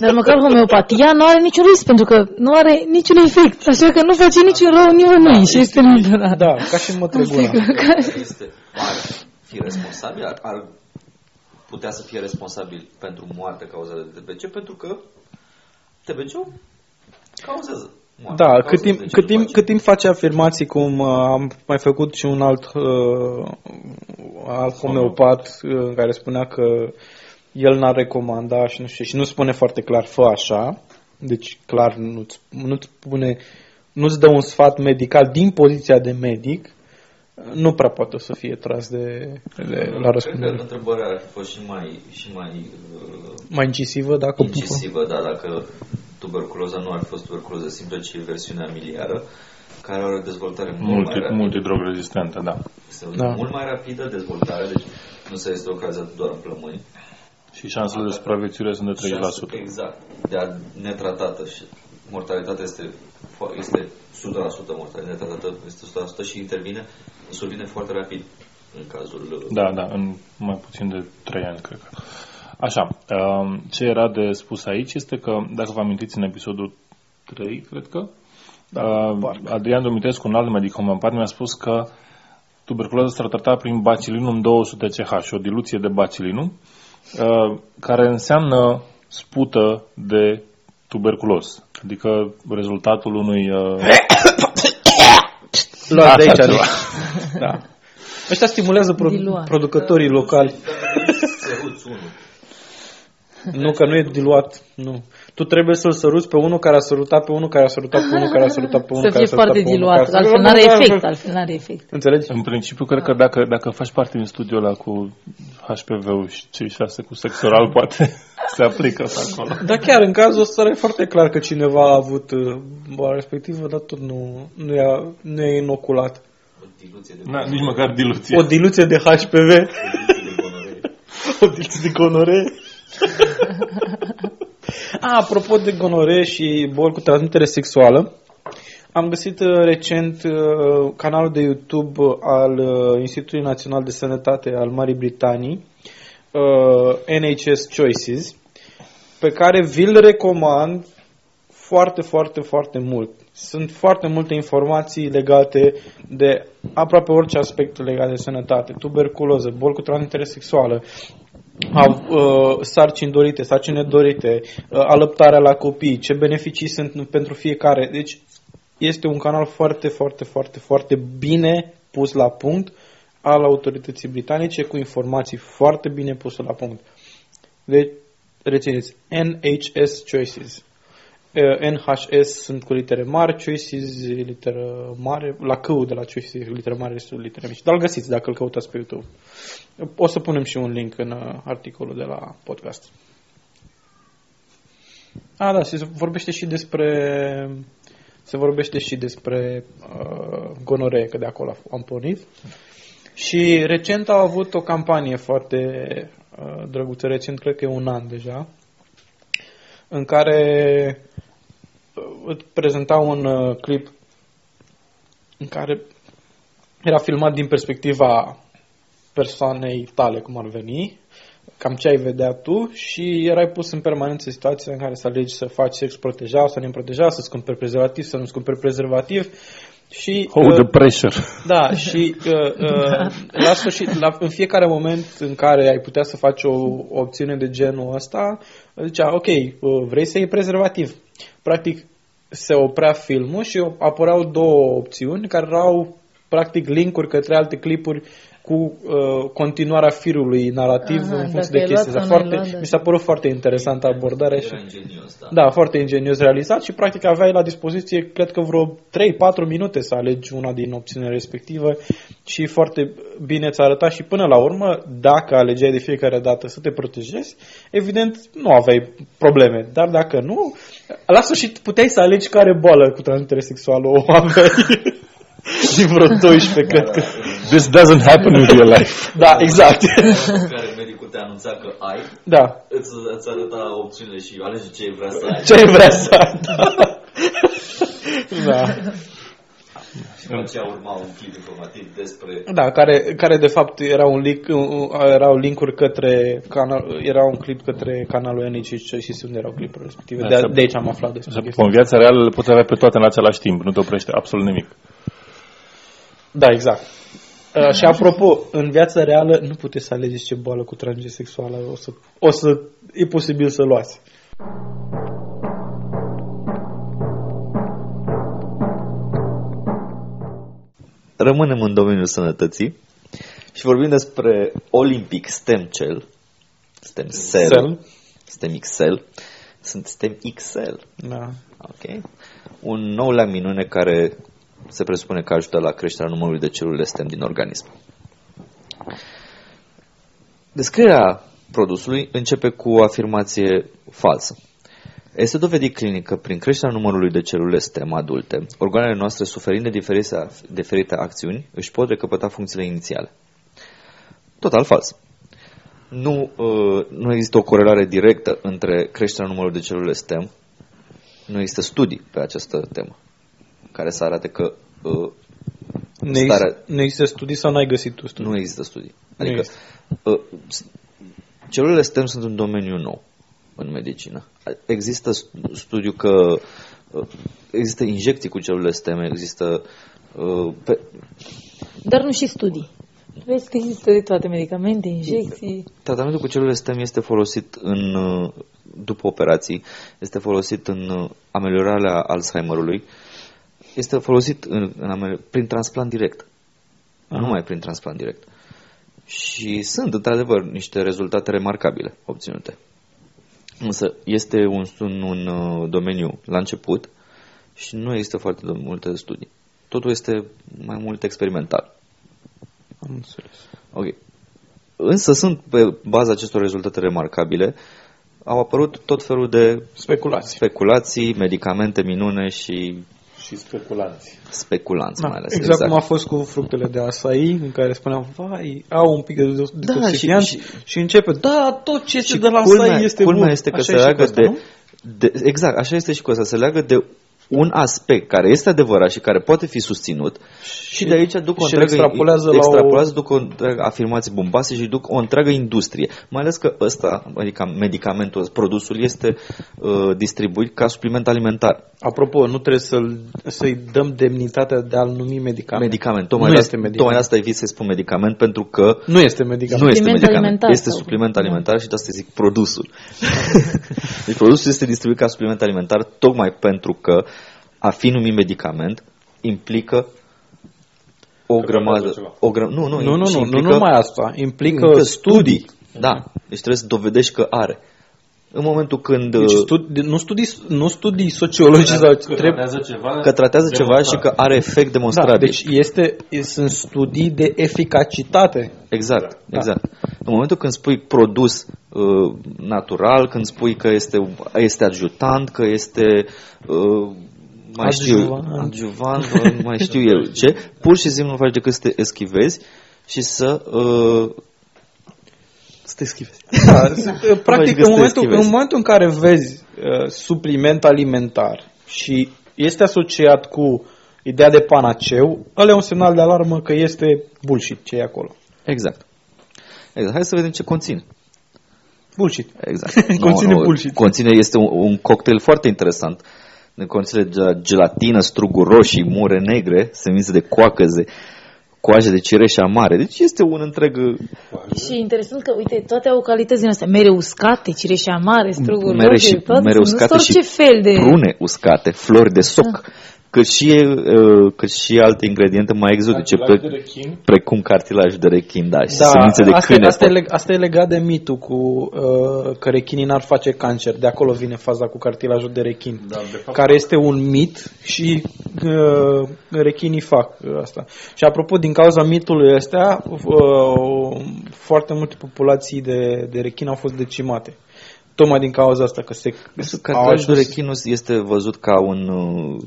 Dar măcar homeopatia nu are niciun risc, pentru că nu are niciun efect. Așa că nu face niciun rău nimănui, da, și este minunat. Da, ca și mătreguna. Este mare. Fi responsabil, ar, ar putea să fie responsabil pentru moartea cauzată de T B C, pentru că T B C-ul cauzează moarte. Da, cauzează cât, timp, cât, timp, cât timp face afirmații, cum uh, am mai făcut și un alt, uh, alt homeopat uh, care spunea că el n-ar recomanda și nu știu, și nu spune foarte clar, fă așa, deci clar nu-ți, nu-ți pune, nu-ți dă un sfat medical din poziția de medic, nu prea poate să fie tras de, de la răspundere. Cred că întrebarea ar fi fost și mai și mai, mai incisivă, dacă incisivă, da, dacă tuberculoza nu ar fi fost tuberculoză simplă, ci versiunea miliară, care are o dezvoltare mult mai rapidă. Multidrog-rezistentă, da. da. Mult mai rapidă dezvoltare, deci nu se este ocazia doar în plămâni. Și șansele de supraviețuire sunt de treizeci la sută. Exact. De a netratată și mortalitatea este este o sută la sută mortalitatea tratată, este o sută la sută și intervine, survine foarte rapid în cazul... Da, da, în mai puțin de trei ani, cred că. Așa, ce era de spus aici este că, dacă vă amintiți, în episodul trei, cred că, da, Adrian Dumitrescu, un alt medic homeopat, mi-a spus că tuberculoza s-ar trata prin bacilinum două sute C H, o diluție de bacilinum, care înseamnă spută de tuberculos. Adică rezultatul unui... Uh... Luați de aici, Alex. Da. Ăștia stimulează pro- producătorii locali. Nu, că nu e diluat. Nu. Tu trebuie să-l săruți pe unul care a sărutat, pe unul care a sărutat, pe unul care a sărutat, pe unul care a sărutat. Să fie foarte diluat, altfel n-are efect, altfel n-are efect. Înțelegi? În principiu, cred că dacă, dacă faci parte din studiul ăla cu H P V-ul și cei șase cu sex oral, poate se aplică acolo. Dar chiar în cazul ăsta e foarte clar că cineva a avut boala respectivă, dar tot nu, nu, i-a, nu i-a inoculat. O diluție de... Na, nici măcar diluție. O diluție de H P V. O diluție de gonoree. A, apropo de gonoree și boli cu transmitere sexuală, am găsit recent canalul de YouTube al Institutului Național de Sănătate al Marii Britanii, N H S Choices, pe care vi-l recomand foarte, foarte, foarte mult. Sunt foarte multe informații legate de aproape orice aspect legat de sănătate, tuberculoză, boli cu transmitere sexuală, Au, uh, sarcini dorite, sarcini nedorite, uh, alăptarea la copii, ce beneficii sunt pentru fiecare. Deci este un canal foarte, foarte, foarte, foarte bine pus la punct al autorității britanice, cu informații foarte bine puse la punct. Deci, rețineți, N H S Choices. Uh, N H S sunt cu litere mari, Choices literă mare, la C de la Choices literă mare, restul litere mici. Dar îl găsiți dacă îl căutați pe YouTube. O să punem și un link în articolul de la podcast. Ah, da, se vorbește și despre se vorbește și despre uh, gonoree, că de acolo am pornit. Și recent au avut o campanie foarte uh, drăguță, recent, cred că e un an deja, în care îți prezenta un clip în care era filmat din perspectiva persoanei tale, cum ar veni, cam ce ai vedea tu, și erai pus în permanență situația în care să alegi să faci sex protejat, să nu proteja, să-ți cumperi prezervativ, să nu-ți cumperi prezervativ. Și, oh, uh, the pressure. Da, și uh, uh, la sfârșit, la, în fiecare moment în care ai putea să faci o, o opțiune de genul ăsta, zicea, ok, uh, vrei să iei prezervativ. Practic, se oprea filmul și apăreau două opțiuni care erau, practic, link-uri către alte clipuri cu uh, continuarea firului narativ. Aha, în funcție de chestii. Foarte, mi s-a părut foarte interesantă abordarea. Era și ingenios, da. Da, foarte ingenios realizat și practic aveai la dispoziție, cred că vreo trei patru minute să alegi una din opțiunile respective și foarte bine ți-a arătat și până la urmă, dacă alegeai de fiecare dată să te protejezi, evident nu aveai probleme, dar dacă nu, la sfârșit puteai să alegi care boală cu transmitere sexuală o aveai. Din vreo doisprezece, cred că... This doesn't happen in real life. Da, exact. Care medicul te anunța că ai, da. Îți, îți arăta opțiunile și alege ce vrea să ai. Ce vrea să ai, da. Da. Și după aceea urma un clip informativ despre... Da, care, care de fapt era un link, erau link-uri către... Canal, era un clip către canalul N H C și unde erau clipuri respective. Da, de, a, de aici am aflat despre... În viața reală le poți avea pe toate în același timp. Nu te oprește absolut nimic. Da, exact. Uh, și apropo, în viața reală nu puteți să alegeți ce boală cu transmitere sexuală o să, o să, e posibil să luați. Rămânem în domeniul sănătății și vorbim despre Olympic STEM Cell, STEM Cell, STEM X L, sunt STEM X L. Da. Ok. Un nou la minune care se presupune că ajută la creșterea numărului de celule STEM din organism. Descrierea produsului începe cu o afirmație falsă. Este dovedit clinic că prin creșterea numărului de celule STEM adulte, organele noastre, suferind de diferite, diferite acțiuni, își pot recăpăta funcțiile inițiale. Total fals. Nu, nu există o corelare directă între creșterea numărului de celule STEM. Nu există studii pe această temă care să arate că uh, ne, starea... ex, ne există studii sau n-ai găsit tu studii? Nu există studii. Adică uh, celulele STEM sunt un domeniu nou în medicină. Există studiu că uh, există injecții cu celulele STEM, există... Uh, pe... Dar nu și studii. Vezi că există de toate medicamente, injecții... Tratamentul cu celulele STEM este folosit în uh, după operații, este folosit în ameliorarea Alzheimerului, este folosit în, în, prin transplant direct. Aha. Nu mai prin transplant direct. Și sunt, într-adevăr, niște rezultate remarcabile obținute. Însă este un, un, un domeniu la început și nu există foarte multe studii. Totul este mai mult experimental. Am înțeles. Ok. Însă sunt, pe baza acestor rezultate remarcabile, au apărut tot felul de speculații, speculații medicamente minune și... Și speculanți. Speculanți, da, mai ales. Exact, exact cum a fost cu fructele de acai, în care spuneam, vai, au un pic de detoxifiant, da, și, și, și începe, da, tot ce este de la acai este bun. Culmea este că așa se leagă de, asta, de... Exact, așa este și cu asta, se leagă de un aspect care este adevărat și care poate fi susținut și, și de aici duc o întreagă, extrapolează, extrapolează la o... duc o întreagă afirmații bombastice și duc o întreagă industrie. Mai ales că ăsta, adică medicamentul, produsul este uh, distribuit ca supliment alimentar. Apropo, nu trebuie să-l, să-i dăm demnitatea de a-l numi medicament. Medicament. Tocmai nu este medicament. Tocmai asta evit să-i spun medicament pentru că nu este medicament. Nu este supliment medicament. Alimentar, este sau... supliment alimentar și de asta zic produsul. Deci produsul este distribuit ca supliment alimentar tocmai pentru că a fi numit medicament implică o grămadă... O gră, nu, nu, nu, nu, nu, nu numai asta. Implică, implică studii. studii. Da. Deci trebuie să dovedești că are. În momentul când... Deci studi, nu, studii, nu studii sociologice, dar că tratează ceva, că tratează ceva și că are efect demonstrabil. Da, deci este, sunt studii de eficacitate. Exact, exact. Da. În momentul când spui produs uh, natural, când spui că este, este adjutant, că este... Uh, mai știu, adjuvant, mai știu eu ce, pur și simplu nu faci decât să te eschivezi și să uh, să te eschivezi. Da, practic în momentul, în momentul în care vezi uh, supliment alimentar și este asociat cu ideea de panaceu, ăla e un semnal de alarmă că este bullshit ce e acolo. Exact. Exact. Hai să vedem ce conține. Bullshit. Exact. Conține no, no, bullshit. Conține, este un, un cocktail foarte interesant. Conține gelatină, struguri roșii, mure negre, semințe de coacăze, coaje de cireșe amare. Deci este un întreg... Și interesant că, uite, toate au calități din astea. Mere uscate, cireșe amare, struguri mere roșii, și, tot, mere uscate și fel de... prune uscate, flori de soc, ah. cât, și, uh, cât și alte ingrediente mai exotice, pre, precum cartilajul de rechin, da, și da, semințe de asta, câine. Asta e, leg, asta e legat de mitul cu uh, că rechinii n-ar face cancer. De acolo vine faza cu cartilajul de rechin, da, de fapt, care este un mit și uh, rechinii fac asta. Și apropo, din cauza mitului ăsta, uh, foarte multe populații de, de rechin au fost decimate. Tocmai din cauza asta că se... Cartilajul de rechin este văzut ca un... Uh,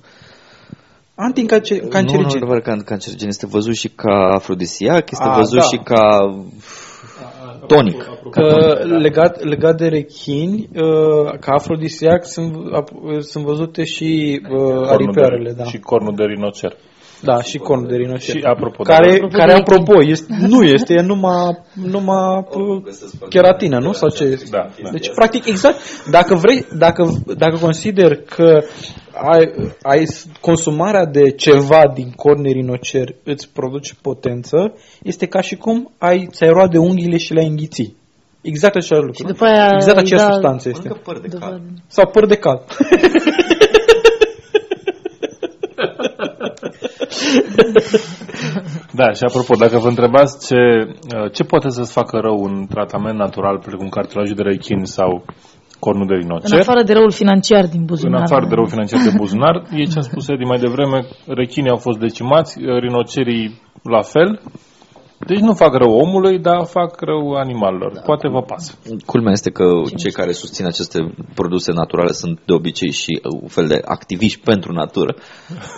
anticancerigen. Nu, nu, cancerigen. Este văzut și ca afrodisiac, este A, văzut da. și ca tonic. Că, legat, legat de rechini, ca afrodisiac sunt, sunt văzute și uh, aripioarele. Da. Și cornul de rinocer. Da, și cornul de rinocer. Și, apropo, care, apropo, care, apropo, este, nu este, e numai, numai cheratina, nu? Sau ce? Da, deci, da. Practic, exact, dacă vrei, dacă, dacă consider că ai, ai consumarea de ceva din corn de rinocer îți produce potență, este ca și cum ai, ți-ai luat de unghiile și le-ai înghițit. Exact același lucru. Și după aia exact aceeași da, substanță este. Păr de cal. Sau păr de cal. Da, și apropo, dacă vă întrebați ce, ce poate să-ți facă rău un tratament natural precum cartilajul de rechin sau cornul de rinocer, în afară de răul financiar din buzunar, în afară de răul financiar de buzunar, e ce a spus Edi mai devreme, rechinii au fost decimați, rinocerii la fel. Deci nu fac rău omului, dar fac rău animalelor. Da. Poate vă pasă. Culmea este că cei care susțin aceste produse naturale sunt de obicei și un fel de activiști pentru natură.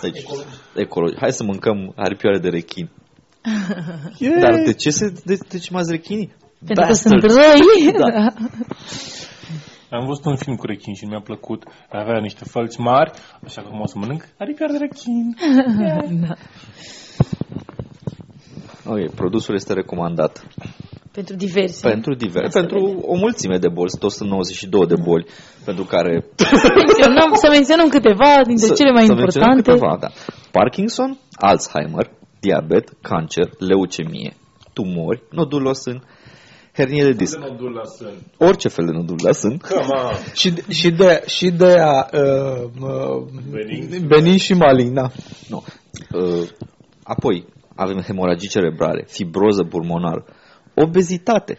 Deci, ecologi. Ecologi. Hai să mâncăm aripioare de rechin. Yeah. Dar de ce se decimați rechinii? Pentru că sunt răi. Da. Da. Am văzut un film cu rechin și mi-a plăcut. Avea niște fălci mari, așa că o să mănânc aripioare de rechin. Yeah. Da. Ok, produsul este recomandat pentru diverse. Pentru diverse. Pentru o mulțime de boli, o sută nouăzeci și două de boli, pentru care menționăm, să menționăm câteva dintre să, cele mai importante. Câteva, da. Parkinson, Alzheimer, diabet, cancer, leucemie, tumori, nodulosân, hernie de disc. Orice fel de nodul la sân. Și de, și de, și de a, uh, uh, benin. benin și malign. Da. No. Uh, apoi avem hemoragii cerebrale, fibroză pulmonară, obezitate.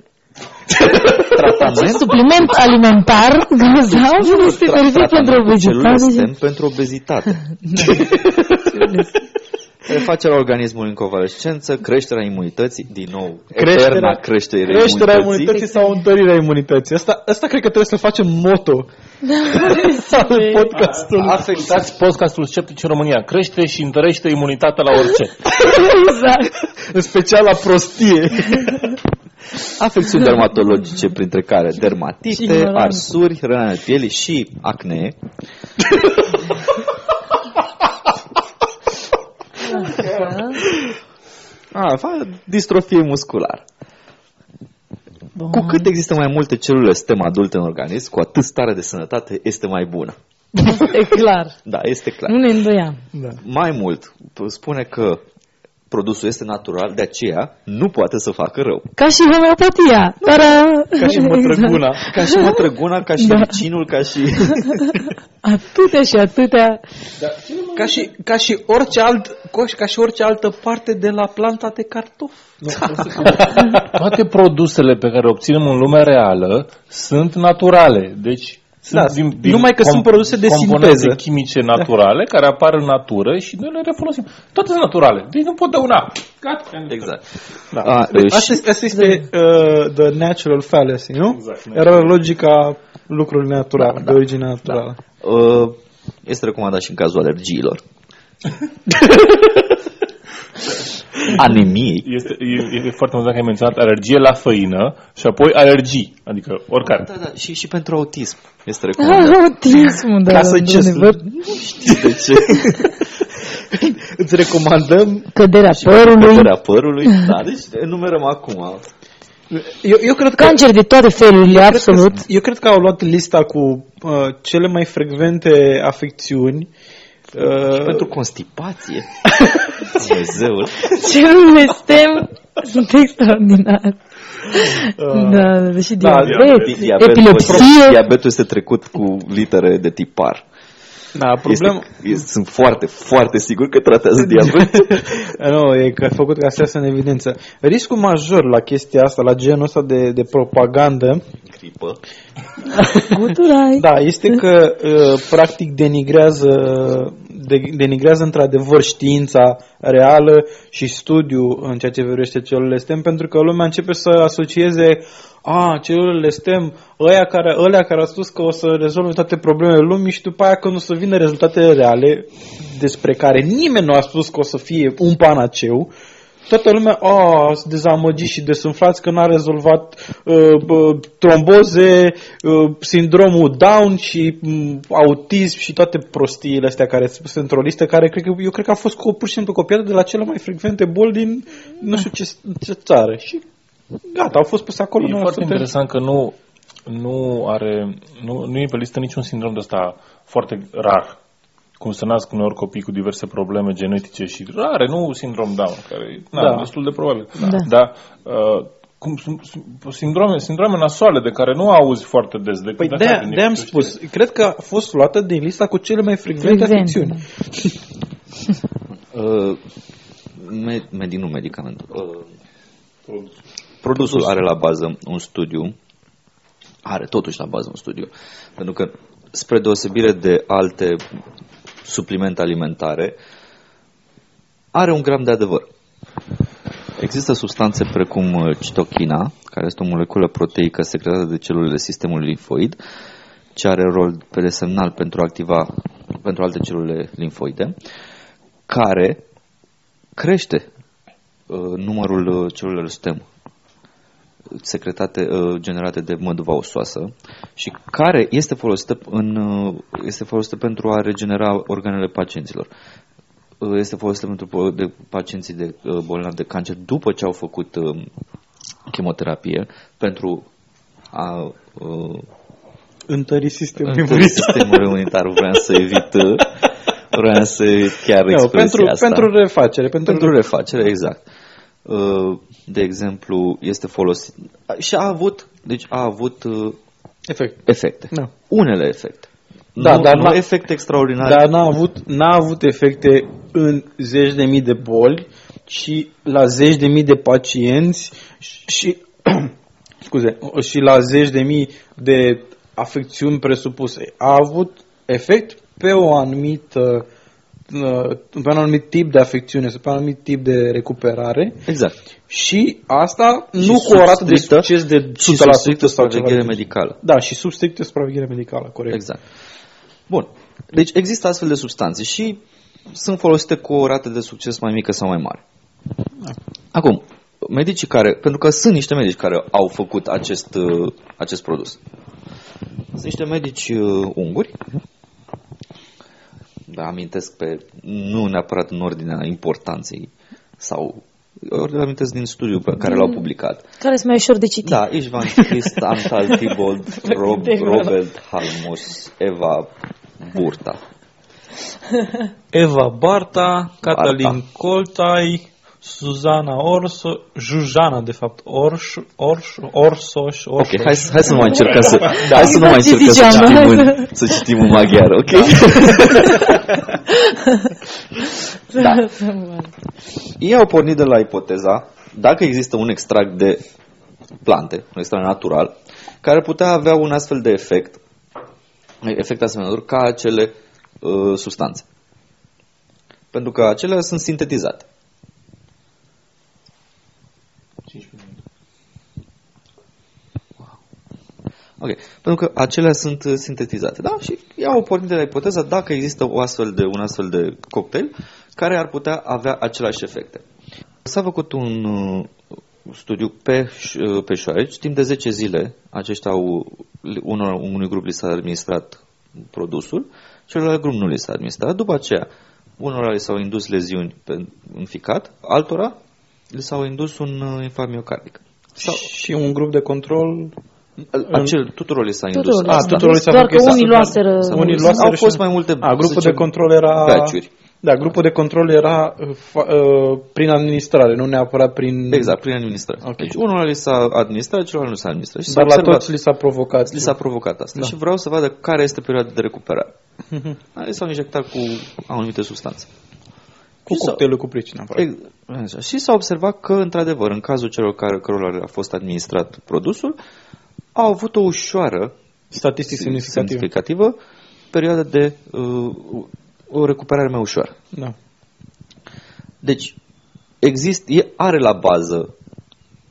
Tratament supliment alimentar grozav este perfect pentru obezitate. Pentru obezitate. Refacerea organismului în convalescență, creșterea imunității, din nou, creșterea, eterna creșterea, creșterea imunității. Creșterea imunității sau întărirea imunității. Asta, asta cred că trebuie să facem moto al podcastului. Afectați podcastul Sceptici în România. Crește și întărește imunitatea la orice. Exact. În special la prostie. Afecțiuni dermatologice, printre care dermatite, arsuri, răni ale pielii și acne. Ah, distrofie musculară. Bun. Cu cât există mai multe celule stem adulte în organism, cu atât starea de sănătate este mai bună. Este clar. Da, este clar. Nu ne îndoiam. Da. Mai mult, spune că produsul este natural, de aceea nu poate să facă rău. Ca și homeopatia. Ca și mătrăguna. Exact. Ca și mătrăguna, ca și da. Licinul, ca și... Atâtea și atâtea. Da. Ca, și, ca, și orice alt, ca și orice altă parte de la planta de cartof. Da. Toate produsele pe care obținem în lumea reală sunt naturale. Deci... Da, din, din numai că com- sunt produse de sinteză chimice naturale care apar în natură și noi le refolosim. Toate sunt naturale. Deci nu pot da una. Gata. Exact. Da. A, deci, asta este, asta este uh, the natural fallacy, nu? Exact. Era logica lucrurilor naturale, da, de origine naturală. Da. Uh, este recomandat și în cazul alergiilor. Anemiei. Este, e, e foarte mult dacă ai menționat alergie la făină și apoi alergii, adică oricare. Da, da, și, și pentru autism este recomandat. Autismul, da. Ca să ce nu știi de ce. Îți recomandăm căderea părului. Căderea părului, da, deci enumerăm acum. Eu, eu cred că, cancer de toate felurile, eu absolut. Cred că, eu cred că au luat lista cu uh, cele mai frecvente afecțiuni. Uh, și pentru constipație. Dumnezeul. Celulele stem sunt extraordinare. Uh, da, da, și da, diabet, diabet, epilepsie. Diabetul este trecut cu litere de tipar. Da, problem... este, este, sunt foarte, foarte sigur că tratează diabetul. Nu, e că a făcut ca să iasă în evidență. Riscul major la chestia asta, la genul ăsta de, de propagandă, gripă. Da, este că uh, practic denigrează, de, denigrează într-adevăr știința reală și studiul în ceea ce privește celulele stem, pentru că lumea începe să asocieze a, celulele stem, ăia care, ălea care au spus că o să rezolve toate problemele lumii și după aia când o să vină rezultatele reale despre care nimeni nu a spus că o să fie un panaceu, toată lumea a dezamăgit și desumflați că n-a rezolvat uh, uh, tromboze, uh, sindromul Down și um, autism și toate prostiile astea care sunt într-o listă care cred că, eu cred că a fost pur și simplu copiată de la cele mai frecvente boli din nu știu ce, ce țară și gata, au fost puse acolo. E foarte interesant că nu, nu are nu, nu e pe listă niciun sindrom de ăsta foarte rar. Cum se nasc uneori copii cu diverse probleme genetice și rare, nu sindrom Down, care na, da. E destul de probabil. Da. Da. Da. Uh, cum, sindrome, sindrome nasoale de care nu auzi foarte des. De păi de-aia de am spus, știi. Cred că a fost luată din lista cu cele mai frecvente afecțiuni. uh, med, med, nu medicamentul. Uh, produsul. produsul are la bază un studiu, are totuși la bază un studiu, pentru că spre deosebire de alte suplimente alimentare, are un gram de adevăr. Există substanțe precum citochina, care este o moleculă proteică secretată de celulele sistemului limfoid, ce are rol de semnal pentru a activa pentru alte celule limfoide, care crește uh, numărul celulelor stem secretate uh, generate de măduva osoasă și care este folosită, în, uh, este folosită pentru a regenera organele pacienților. Uh, este folosită pentru de pacienții de, uh, bolnavi de cancer după ce au făcut uh, chimioterapie pentru a uh, întări sistemul imunitar. Sistemul imunitar. Vreau să evit uh, vreau să evit chiar no, expresia pentru, asta. Pentru refacere. Pentru, pentru refacere, exact. de exemplu, este folosit și a avut, deci a avut Efect. efecte. Da. Unele efecte. Da, nu, dar nu efecte extraordinare. Dar n-a avut, n-a avut efecte în zeci de mii de boli și la zeci de mii de pacienți și, și scuze, și la zeci de mii de afecțiuni presupuse. A avut efect pe o anumită pe un anumit tip de afecțiune sau pe un anumit tip de recuperare. Exact. Și asta și nu cu o rată de succes de o sută la sută supraveghere medicală. Da, și sub strictă supraveghere medicală, corect. Exact. Bun. Deci există astfel de substanțe și sunt folosite cu o rată de succes mai mică sau mai mare. Da. Acum, medicii care, pentru că sunt niște medici care au făcut acest, acest produs. Sunt niște medici unguri. Amintesc pe, nu neapărat în ordinea importanței sau ori amintesc din studiul pe care l-au publicat. Care sunt mai ușor de citit. Da, Ișvan Crist, Antal Tibold, Rob, Robert Halmos, Eva Burta. Eva Barta, Catalin Coltai, Suzana Orso, Jujana, de fapt, Orș, Orș, Orsoș, Orș. Ok, hai, hai să nu mai încercăm să, da, hai să nu mai încercăm să citim în, să citim în maghiară, ok? Da. Ei au pornit de la ipoteza, dacă există un extract de plante, un extract natural, care putea avea un astfel de efect, efect asemănător ca acele uh, substanțe. Pentru că acelea sunt sintetizate. Okay. Pentru că acelea sunt sintetizate, da? Și iau o pornit de la ipoteza dacă există o astfel de, un astfel de cocktail care ar putea avea același efecte. S-a făcut un uh, studiu pe, uh, pe șoareci. Timp de zece zile, aceștia au, unor, unui grup li s-a administrat produsul, celălalt grup nu li s-a administrat. După aceea, unora li s-au indus leziuni pe, în ficat, altora li s-au indus un uh, infarct miocardic. Sau... Și un grup de control... Acel, tuturor li s-a indus. A, tuturor li s-a doar că unii luaseră. Unii luaseră au fost mai multe. A, grupul de control era batch-uri. Da, grupul de control era uh, prin administrare, nu neapărat prin... Exact, prin administrare. Okay. Deci unul li s-a administrat, celălalt nu s-a administrat. Și dar s-a la toți li s-a provocat. Li s-a provocat asta. Da. Și vreau să vadă care este perioada de recuperare. Da, li s-au injectat cu anumite substanțe. Cu cocktailul cu pricina. Exact. Și s-a observat că, într-adevăr, în cazul celor care cărora a fost administrat produsul, au avut o ușoară statistic semnificativă, semnificativă perioadă de uh, o recuperare mai ușoară. Da. Deci, exist, e, are la bază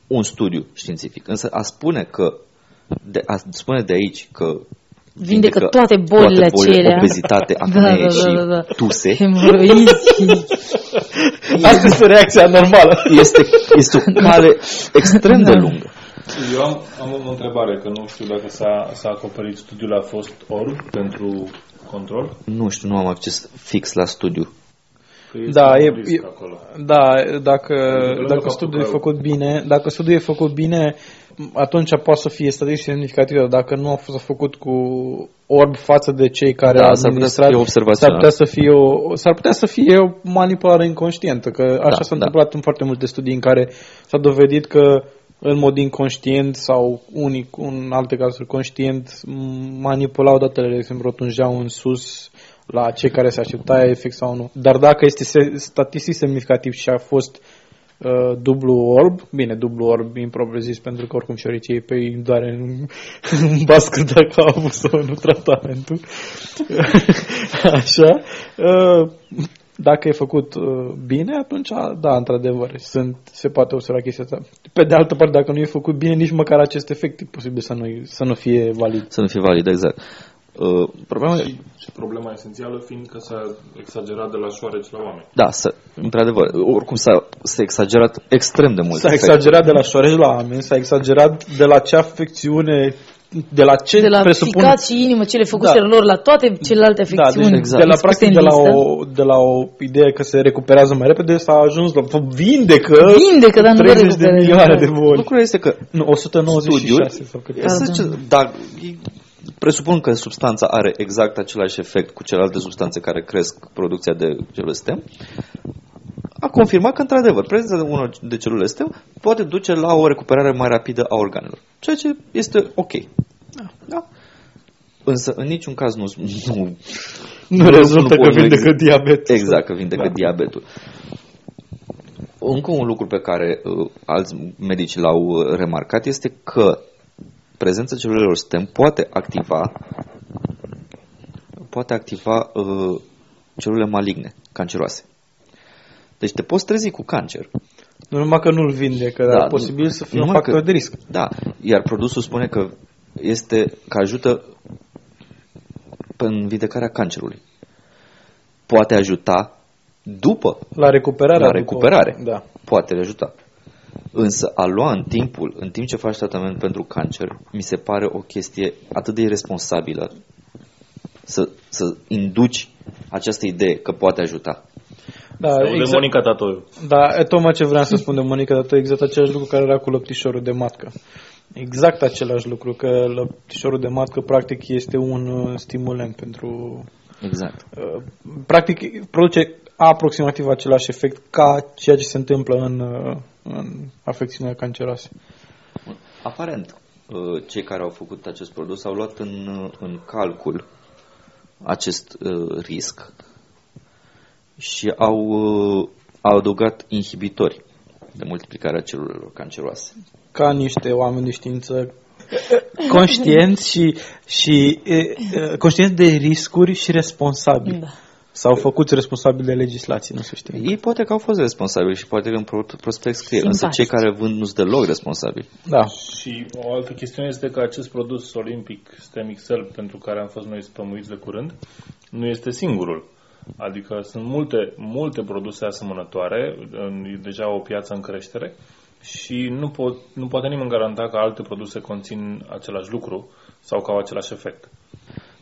un studiu științific, însă a spune, că, de, a spune de aici că vindecă, vindecă toate bolile acelea. Obezitate, acne da, da, da, da. Și tuse. Asta este reacția normală. Este, este o cale extrem da. de lungă. Eu am, am o întrebare, că nu știu dacă s-a, s-a acoperit studiul, a fost orb pentru control? Nu știu, nu am acces fix la studiu. Păi da, e, e, da, dacă, dacă studiul e făcut bine, dacă studiul e făcut bine, atunci poate să fie statistic semnificativ, dacă nu a fost făcut cu orb față de cei care da, au administrat, s-ar putea să fie o s-ar putea să fie o manipulare inconștientă, că așa da, s-a întâmplat da. în foarte multe studii în care s-a dovedit că în mod inconștient sau unic, în alte cazuri conștient, manipulau datele, de exemplu, rotunjeau în sus la cei care se aștepta efect sau nu. Dar dacă este statistic semnificativ și a fost uh, dublu orb, bine, dublu orb, impropriu zis, pentru că oricum șoricei pe ei îmi doare în, în bască dacă au avut sau nu tratamentul. Așa. Uh, Dacă e făcut uh, bine, atunci, da, într-adevăr, sunt, se poate observa chestia asta. Pe de altă parte, dacă nu e făcut bine, nici măcar acest efect e posibil să nu, să nu fie valid. Să nu fie valid, exact. Uh, problema și, e... și problema esențială fiind că s-a exagerat de la șoareci la oameni. Da, să, într-adevăr, oricum s-a, s-a exagerat extrem de mult. S-a efect. exagerat de la șoareci la oameni, s-a exagerat de la ce afecțiune... De la ce de la presupune... ficat și inimă, ce le făcuseră da. lor la toate celelalte afecțiuni. Da, deci, exact. De la, practic, de la, o, de la o idee că se recuperează mai repede s-a ajuns la vindecă, vindecă dar treizeci de milioane de boli. Lucrul este că nu, o sută nouăzeci și șase sau cât. Dar presupun că substanța are exact același efect cu celelalte substanțe care cresc producția de celule stem. a confirmat că, într-adevăr, prezența unor de celule S T E M poate duce la o recuperare mai rapidă a organelor. Ceea ce este ok. Da. Da? Însă, în niciun caz nu... Nu, nu rezultă nu că vindecă diabetul. Exact, că vindecă da. diabetul. Încă un lucru pe care uh, alți medici l-au remarcat este că prezența celulelor S T E M poate activa poate activa uh, celule maligne, canceroase. Deci te poți trezi cu cancer. Nu numai că nu-l vindecă, dar da, posibil nu, să fie un factor că, de risc. Da, iar produsul spune că este că ajută în vindecarea cancerului. Poate ajuta după la recuperare, la recuperare. După, da. Poate ajuta. Însă a lua în timpul, în timp ce faci tratament pentru cancer, mi se pare o chestie atât de irresponsabilă să, să induci această idee că poate ajuta. Da, exact, de Monica Tatoiu. Da, tocmai ce vreau să spun de Monica Tatoiu, exact același lucru care era cu lăptișorul de matcă. Exact același lucru, că lăptișorul de matcă practic este un stimulant pentru... Exact. Practic produce aproximativ același efect ca ceea ce se întâmplă în, în afecțiunile canceroase. Aparent, cei care au făcut acest produs au luat în, în calcul acest risc și au, au adăugat inhibitori de multiplicarea celulelor canceroase. Ca niște oameni de știință conștienți și, și e, conștienți de riscuri și responsabili. Da. S-au făcut responsabili de legislație, nu se știe. Ei poate că au fost responsabili și poate că în prospect scrie, însă cei care vând nu sunt deloc responsabili. Da. Și o altă chestiune este că acest produs Olympic STEM X L, pentru care am fost noi spămuiți de curând, nu este singurul. Adică sunt multe, multe produse asemănătoare, e deja o piață în creștere. Și nu, pot, nu poate nimeni garanta că alte produse conțin același lucru sau că au același efect.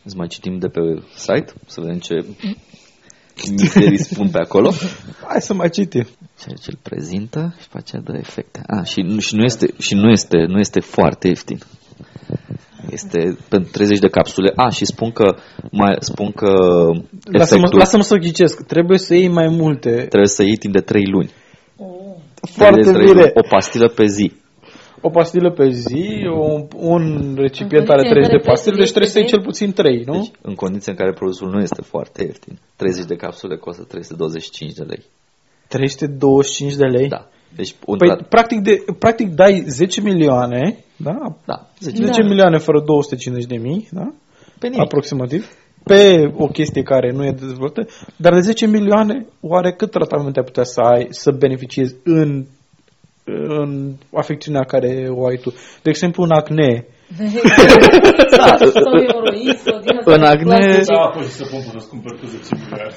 Îți mai citim de pe site să vedem ce misterii spun pe acolo. Hai să mai citim. Ceea ce îl prezintă și face de efecte. Ah, și nu, și, nu este, și nu, este, nu este foarte ieftin. Este pentru treizeci de capsule. A, ah, și spun că mai spun că efectul, lasă-mă, lasă-mă să ghicesc. Trebuie să iei mai multe. Trebuie să iei timp de trei luni. Foarte bine. O pastilă pe zi. O pastilă pe zi, un, un recipient are treizeci de pastile, deci trebuie să iei cel puțin trei, nu? Deci, în condiții în care produsul nu este foarte ieftin, treizeci de capsule costă trei sute douăzeci și cinci de lei. trei sute douăzeci și cinci de lei? Da. Deci, un păi, dat... practic, de, practic dai zece milioane, da? Da. zece, zece da. milioane fără două sute cincizeci de mii, da? Pe aproximativ. Pe o chestie care nu e dezvoltată, dar de zece milioane, oare cât tratament ai putea să ai, să beneficiezi în, în afecțiunea care o ai tu? De exemplu, un acne. Da, în acne... Da, poți să pun să cumperi cu zece milioane.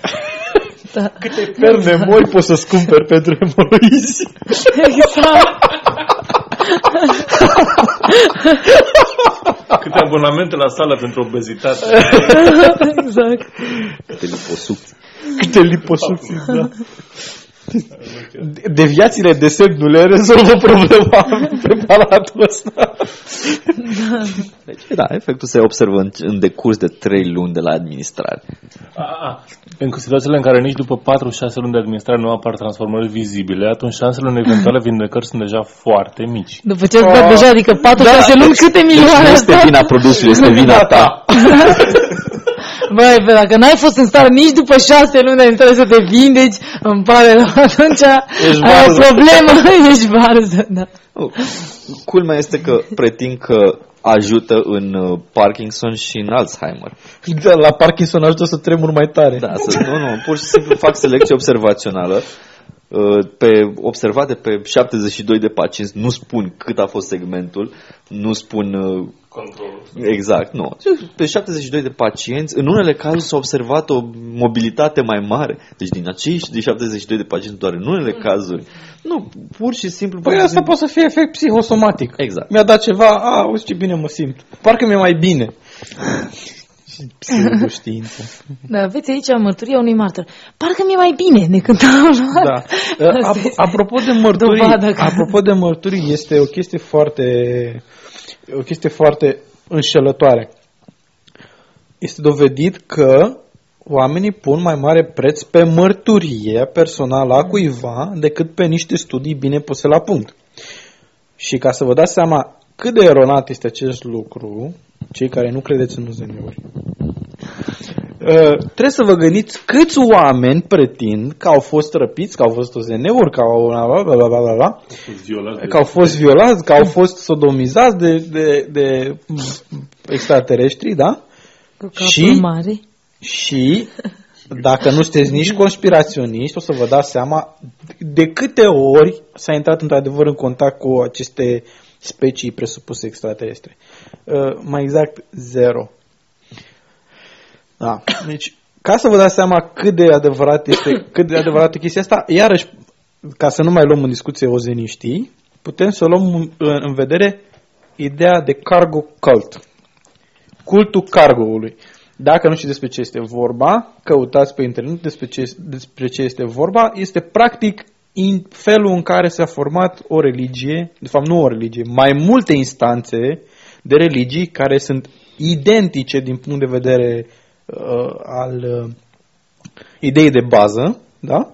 Da. Câte perne moi poți să-ți cumperi pentru emoloizi? Exact. Câte abonamente la sală pentru obezitate. Exact. Câte liposucții. Câte liposucții, da. Deviațiile de semn nu le rezolvă problema preparatul ăsta. Da. Deci, da, efectul se observă în, în decurs de trei luni de la administrare. A, în situațiile în care nici după patru șase luni de administrare nu apar transformări vizibile, atunci șansele în eventuale vindecări sunt deja foarte mici. După ce ați dat deja, adică patru șase da, luni, câte milioane? Deci nu este vina produsului, este vina ta. Băi, bă, dacă n-ai fost în stare nici după șase luni de înțeles să te vindeci, îmi pare rău, atunci ești ai varză. O problemă, ești varză, da. Uh, culmea este că pretind că ajută în Parkinson și în Alzheimer. Da, la Parkinson ajută să tremur mai tare. Da, să, nu, nu, pur și simplu fac selecție observațională. Pe, observate pe șaptezeci și doi de pacienți, nu spun cât a fost segmentul, nu spun controlul. Exact, nu. Pe șaptezeci și doi de pacienți, în unele cazuri s-a observat o mobilitate mai mare. Deci din acești de șaptezeci și doi de pacienți doar în unele cazuri. Nu, pur și simplu. Păi asta poate să fie efect psihosomatic. Exact. Mi-a dat ceva, a, uite ce bine mă simt. Parcă mi-e mai bine. Pseudoștiință. Da, aveți aici mărturia unui martor. Parcă mi-e mai bine decât am luat. Da. Apropo de mărturii, că... apropo de mărturii, este o chestie foarte o chestie foarte înșelătoare. Este dovedit că oamenii pun mai mare preț pe mărturie personală a cuiva decât pe niște studii bine puse la punct. Și ca să vă dați seama cât de eronat este acest lucru, cei care nu credeți în U Z N-uri, trebuie să vă gândiți câți oameni pretind că au fost răpiți, că au fost U Z N-uri, că au, că au fost violați, că au fost sodomizați de, de, de extraterestri, da? Cu capul și, mare. Și dacă nu sunteți nici conspiraționiști, o să vă dați seama de câte ori s-a intrat într-adevăr în contact cu aceste specii presupuse extraterestre. Uh, mai exact, zero. Da. Deci, ca să vă dați seama cât de adevărat este, cât de adevărată chestia asta, iarăși, ca să nu mai luăm în discuție ozeniștii, putem să luăm în vedere ideea de cargo cult. Cultul cargoului. Dacă nu știți despre ce este vorba, căutați pe internet despre ce, despre ce este vorba. Este practic în felul în care s-a format o religie, de fapt nu o religie, mai multe instanțe de religii care sunt identice din punct de vedere uh, al uh, ideii de bază, da?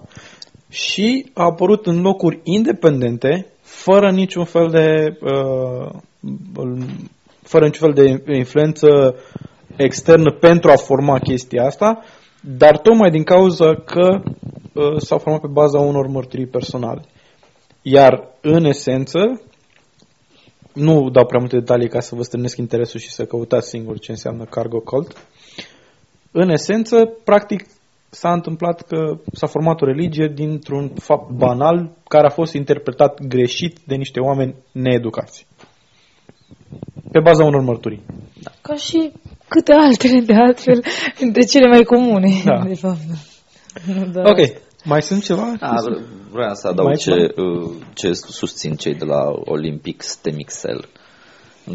Și a apărut în locuri independente, fără niciun fel de uh, fără niciun fel de influență externă pentru a forma chestia asta, dar tocmai din cauza că uh, s-au format pe baza unor mărturii personale. Iar, în esență, nu dau prea multe detalii ca să vă strânesc interesul și să căutați singur ce înseamnă cargo cult. În esență, practic, s-a întâmplat că s-a format o religie dintr-un fapt banal care a fost interpretat greșit de niște oameni needucați. Pe baza unor mărturii. Da. Ca și câte altele de altfel, dintre cele mai comune, da. De fapt. Da. Ok. Mai sunt ceva? A, vreau să adaug ce, ce susțin cei de la Olympic S T E M X L.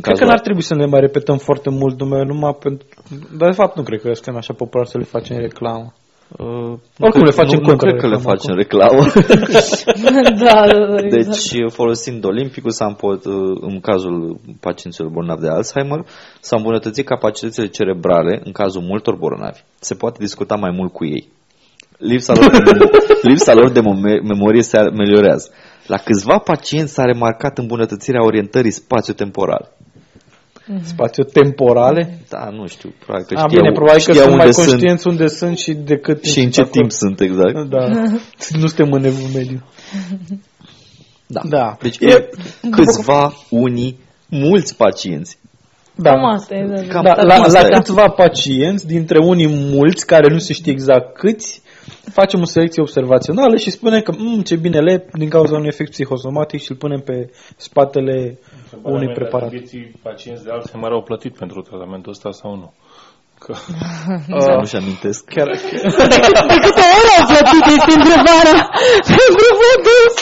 Cred că n-ar trebui să ne mai repetăm foarte mult numele, numai pentru... Dar de fapt nu cred că suntem așa popular să le facem reclamă. Uh, Oricum le facem nu, nu cred că le facem reclamă. Da, deci folosind Olimpicul s-a împot, în cazul pacienților bolnavi de Alzheimer s-a îmbunătățit capacitățile cerebrale în cazul multor bolnavi. Se poate discuta mai mult cu ei. Lipsa lor de, lipsa lor de memorie se ameliorează. La câțiva pacienți s-a remarcat îmbunătățirea orientării spațiu-temporale. Spațiu-temporale? Da, nu știu. Practic, A, știau, bine, probabil că sunt mai conștienți sunt, unde sunt și de cât și în ce acolo. Timp sunt, exact. Da. Nu suntem în evul mediu. Da. Da. Deci e, câțiva, unii, mulți pacienți. Da. Cam asta e, da. Cam, da, da, la, la câțiva pacienți, dintre unii mulți, care nu se știe exact câți, facem o selecție observațională și spunem că mmm, ce bine le din cauza unui efect psihosomatic și îl punem pe spatele întrebarea unui preparat. Vieții pacienți de Alzheimer au plătit pentru tratamentul ăsta sau nu? Că... Uh, nu-și amintesc. Chiar... De câte ori au plătit? Este întrebarea. Pentru vădus!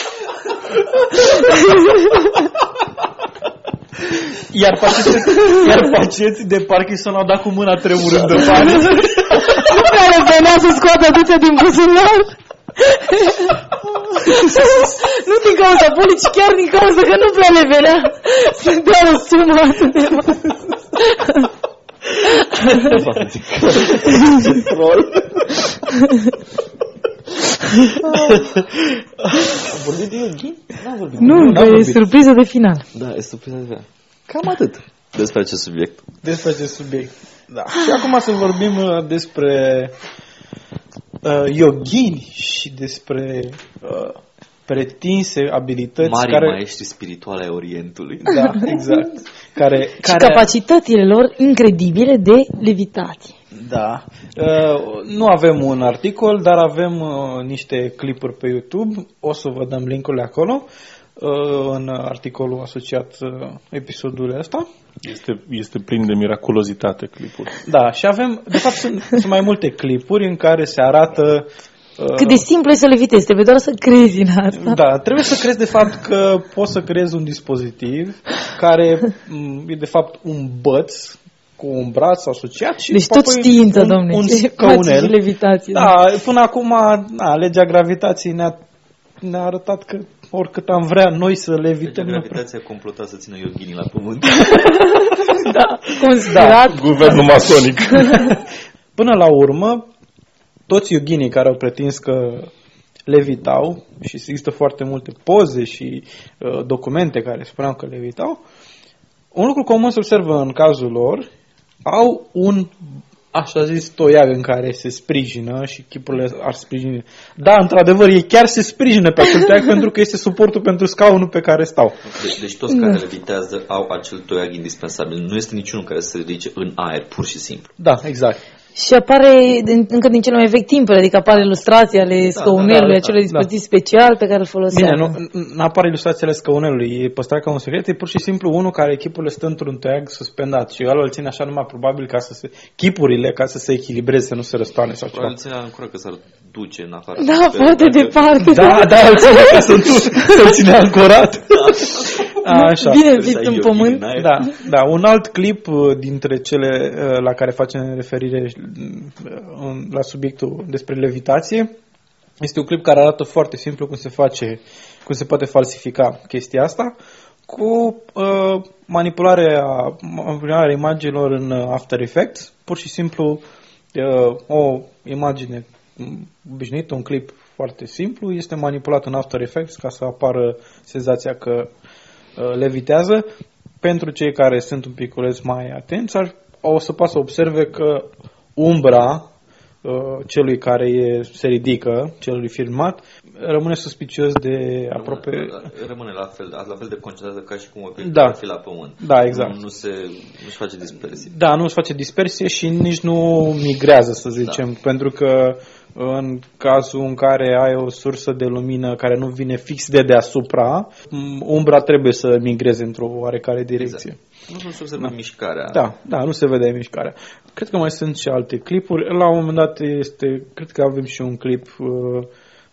Iar pacienții, iar pacienții de Parkinson au dat cu mâna tremurând de bani. Nu prea le venea să scoată duțe din buzunar. Nu din cauza bolii, ci chiar din cauza că nu prea le venea să dea o sumă. Am vorbit de Yogi? N-am vorbit. Nu, dar e surpriză de final. Da, e surpriză de final. Cam atât despre acest subiect. Despre acest subiect. Da. Și acum să vorbim despre uh, yogini și despre uh, pretinse abilități mari care... maestri spirituale ai Orientului. Da, exact. Care, care... Și capacitățile lor incredibile de levitație. Da. Uh, nu avem un articol, dar avem uh, niște clipuri pe YouTube. O să vă dăm link-urile acolo. În articolul asociat episodului ăsta. Este, este plin de miraculozitate clipul. Da, și avem, de fapt sunt, sunt mai multe clipuri în care se arată cât uh, de simplu e să levitezi, trebuie doar să crezi în asta. Da, trebuie să crezi de fapt că poți să creezi un dispozitiv care e de fapt un băț cu un braț asociat și deci tot știință, un, domne, un scaunel. Levitație, da, da, până acum na, legea gravitației ne-a, ne-a arătat că oricât am vrea noi să levităm. Gravitația complotă să țină yoghinii la pământ. Da, conspirat. Da, guvernul masonic. Până la urmă, toți yoginii care au pretins că levitau, și există foarte multe poze și uh, documente care spuneau că levitau, un lucru comun se observă în cazul lor, au un așa zis toiag în care se sprijină și chipurile ar sprijini. Da, într-adevăr, ei chiar se sprijină pe acel toiag pentru că este suportul pentru scaunul pe care stau. Deci, deci toți care levitează au acel toiag indispensabil. Nu este niciunul care se ridice în aer, pur și simplu. Da, exact. Și apare încă din cele mai vechi timpuri, adică apare ilustrații ale scăunelului, acele dispozitiv special pe care îl foloseau. Bine, nu apare ilustrațiile scăunelului, e păstrat ca un secret, e pur și simplu unul care chipurile stă într-un toiag suspendat și alul îl ține așa numai probabil ca să se, chipurile, ca să se echilibreze, să nu se răstoane sau ceva. Probabil ținea în cură că s-ar duce în afară. Da, foarte departe. Da, da, îl ține ca să-l ține ancorat. Așa. Bine zis în pământ. Da, da, un alt clip dintre cele la care facem referire la subiectul despre levitație este un clip care arată foarte simplu cum se face, cum se poate falsifica chestia asta cu uh, manipularea, manipularea imaginilor în After Effects. Pur și simplu uh, o imagine obișnuită, un clip foarte simplu, este manipulat în After Effects ca să apară senzația că levitează. Pentru cei care sunt un piculeț mai atenți, ar, o să poată să observe că umbra uh, celui care e, se ridică, celui filmat, rămâne suspicios de aproape... Rămâne, rămâne la fel, la fel de concentrată ca și cum o pic da. ar fi la pământ. Da, exact. Nu, nu se, nu-și face dispersie. Da, nu-și face dispersie și nici nu migrează, să zicem, da. Pentru că în cazul în care ai o sursă de lumină care nu vine fix de deasupra, umbra trebuie să migreze într-o oarecare direcție. Exact. Nu se observă da. mișcarea. Da, da, nu se vede mișcarea. Cred că mai sunt și alte clipuri. La un moment dat este, cred că avem și un clip uh,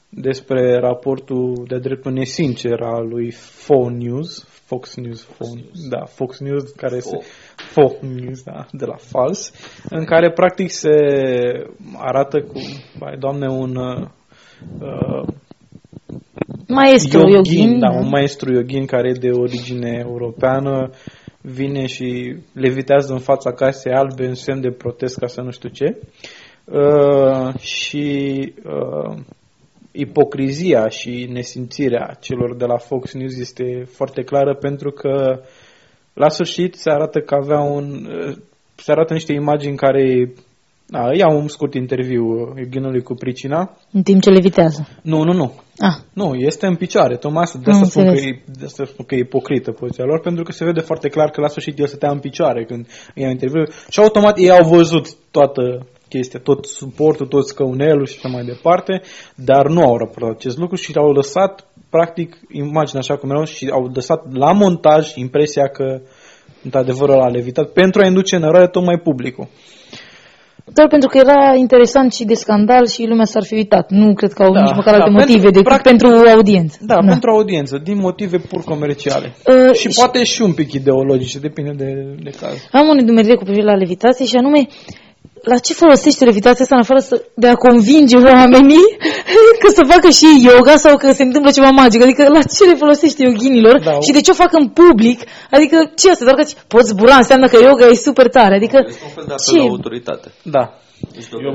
despre raportul de-a dreptul nesincer al lui Fox News. Fox News, Fox News. Da, Fox News, care este Fox News, da, de la fals, în care practic se arată cu, bai, doamne, un uh, maestru yoghin, yoghin, da, un maestru yoghin care e de origine europeană, vine și levitează în fața Casei Albe în semn de protest ca să nu știu ce. Uh, și uh, ipocrizia și nesimțirea celor de la Fox News este foarte clară, pentru că la sfârșit se arată că avea un se arată niște imagini care a, iau un scurt interviu Eugenului cu pricina. În timp ce levitează. Nu, nu, nu. Ah. Nu, este în picioare, tocmai asta, de asta spun că e, de asta spun că e ipocrită poziția lor, pentru că se vede foarte clar că la sfârșit el stătea în picioare când iau interviu și automat ei au văzut toată chestia, tot suportul, tot scăunelul și așa mai departe, dar nu au raportat acest lucru și au lăsat practic imaginea așa cum erau și au lăsat la montaj impresia că într-adevăr l-a levitat, pentru a induce în eroare tocmai publicul. Doar pentru că era interesant și de scandal și lumea s-ar fi uitat. Nu cred că au da, nici măcar alte da, motive pentru, decât practic, pentru audiență. Da, da, pentru audiență, din motive pur comerciale. Uh, și poate și un pic ideologice, depinde de, de caz. Am o nedumerire cu privire la levitație și anume, la ce folosește levitația asta în afară să, de a convinge oamenii că să facă și yoga sau că se întâmplă ceva magic? Adică la ce le folosește yoginilor da, și de ce o fac în public? Adică ce asta? Doar că poți zbura înseamnă că yoga e super tare. Adică, este un fel de apel la autoritate. Da. Eu,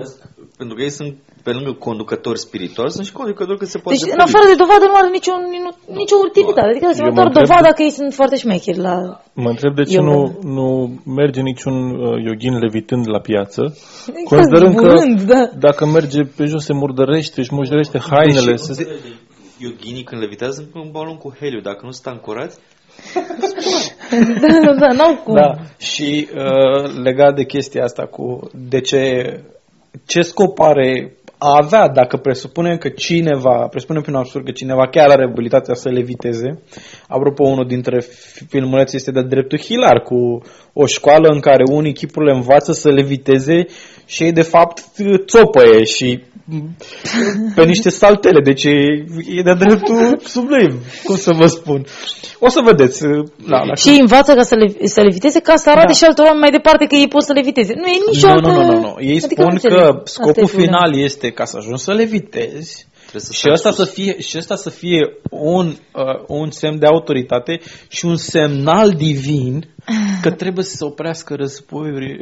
pentru că ei sunt, pe lângă conducători spirituali, sunt și conducători cât se poate. Deci, în afară de dovadă, nu are nicio, nu, nicio utilitate. Adică se doar dovada de... că ei sunt foarte șmecheri la... Mă întreb de ce nu, nu merge niciun yoghin levitând la piață, exact, considerând burând, că da. dacă merge pe jos se murdărește, își murdărește hainele. Deci, se... Yoghinii când levitează în balon cu heliu, dacă nu sunt ancorați, da, da, n-au cum. Da. Și uh, legat de chestia asta cu de ce, ce scop are a avea, dacă presupunem că cineva, presupunem prin absurd că cineva chiar are abilitatea să leviteze. Apropo, unul dintre filmulețe este de dreptul hilar, cu o școală în care unii chipurile învață să leviteze și ei de fapt țopăie și pe niște saltele, deci e de dreptul sublim, cum să vă spun. O să vedeți. Da, la și cum... învață ca să, le, să leviteze ca să arate da. și altor oameni mai departe că ei pot să leviteze. Nu e nicio nu, altă... Nu, nu, nu, nu. Ei adică spun că scopul final este ca să ajungi să levitezi Să și, asta să fie, și asta să fie un, uh, un semn de autoritate și un semnal divin că trebuie să se oprească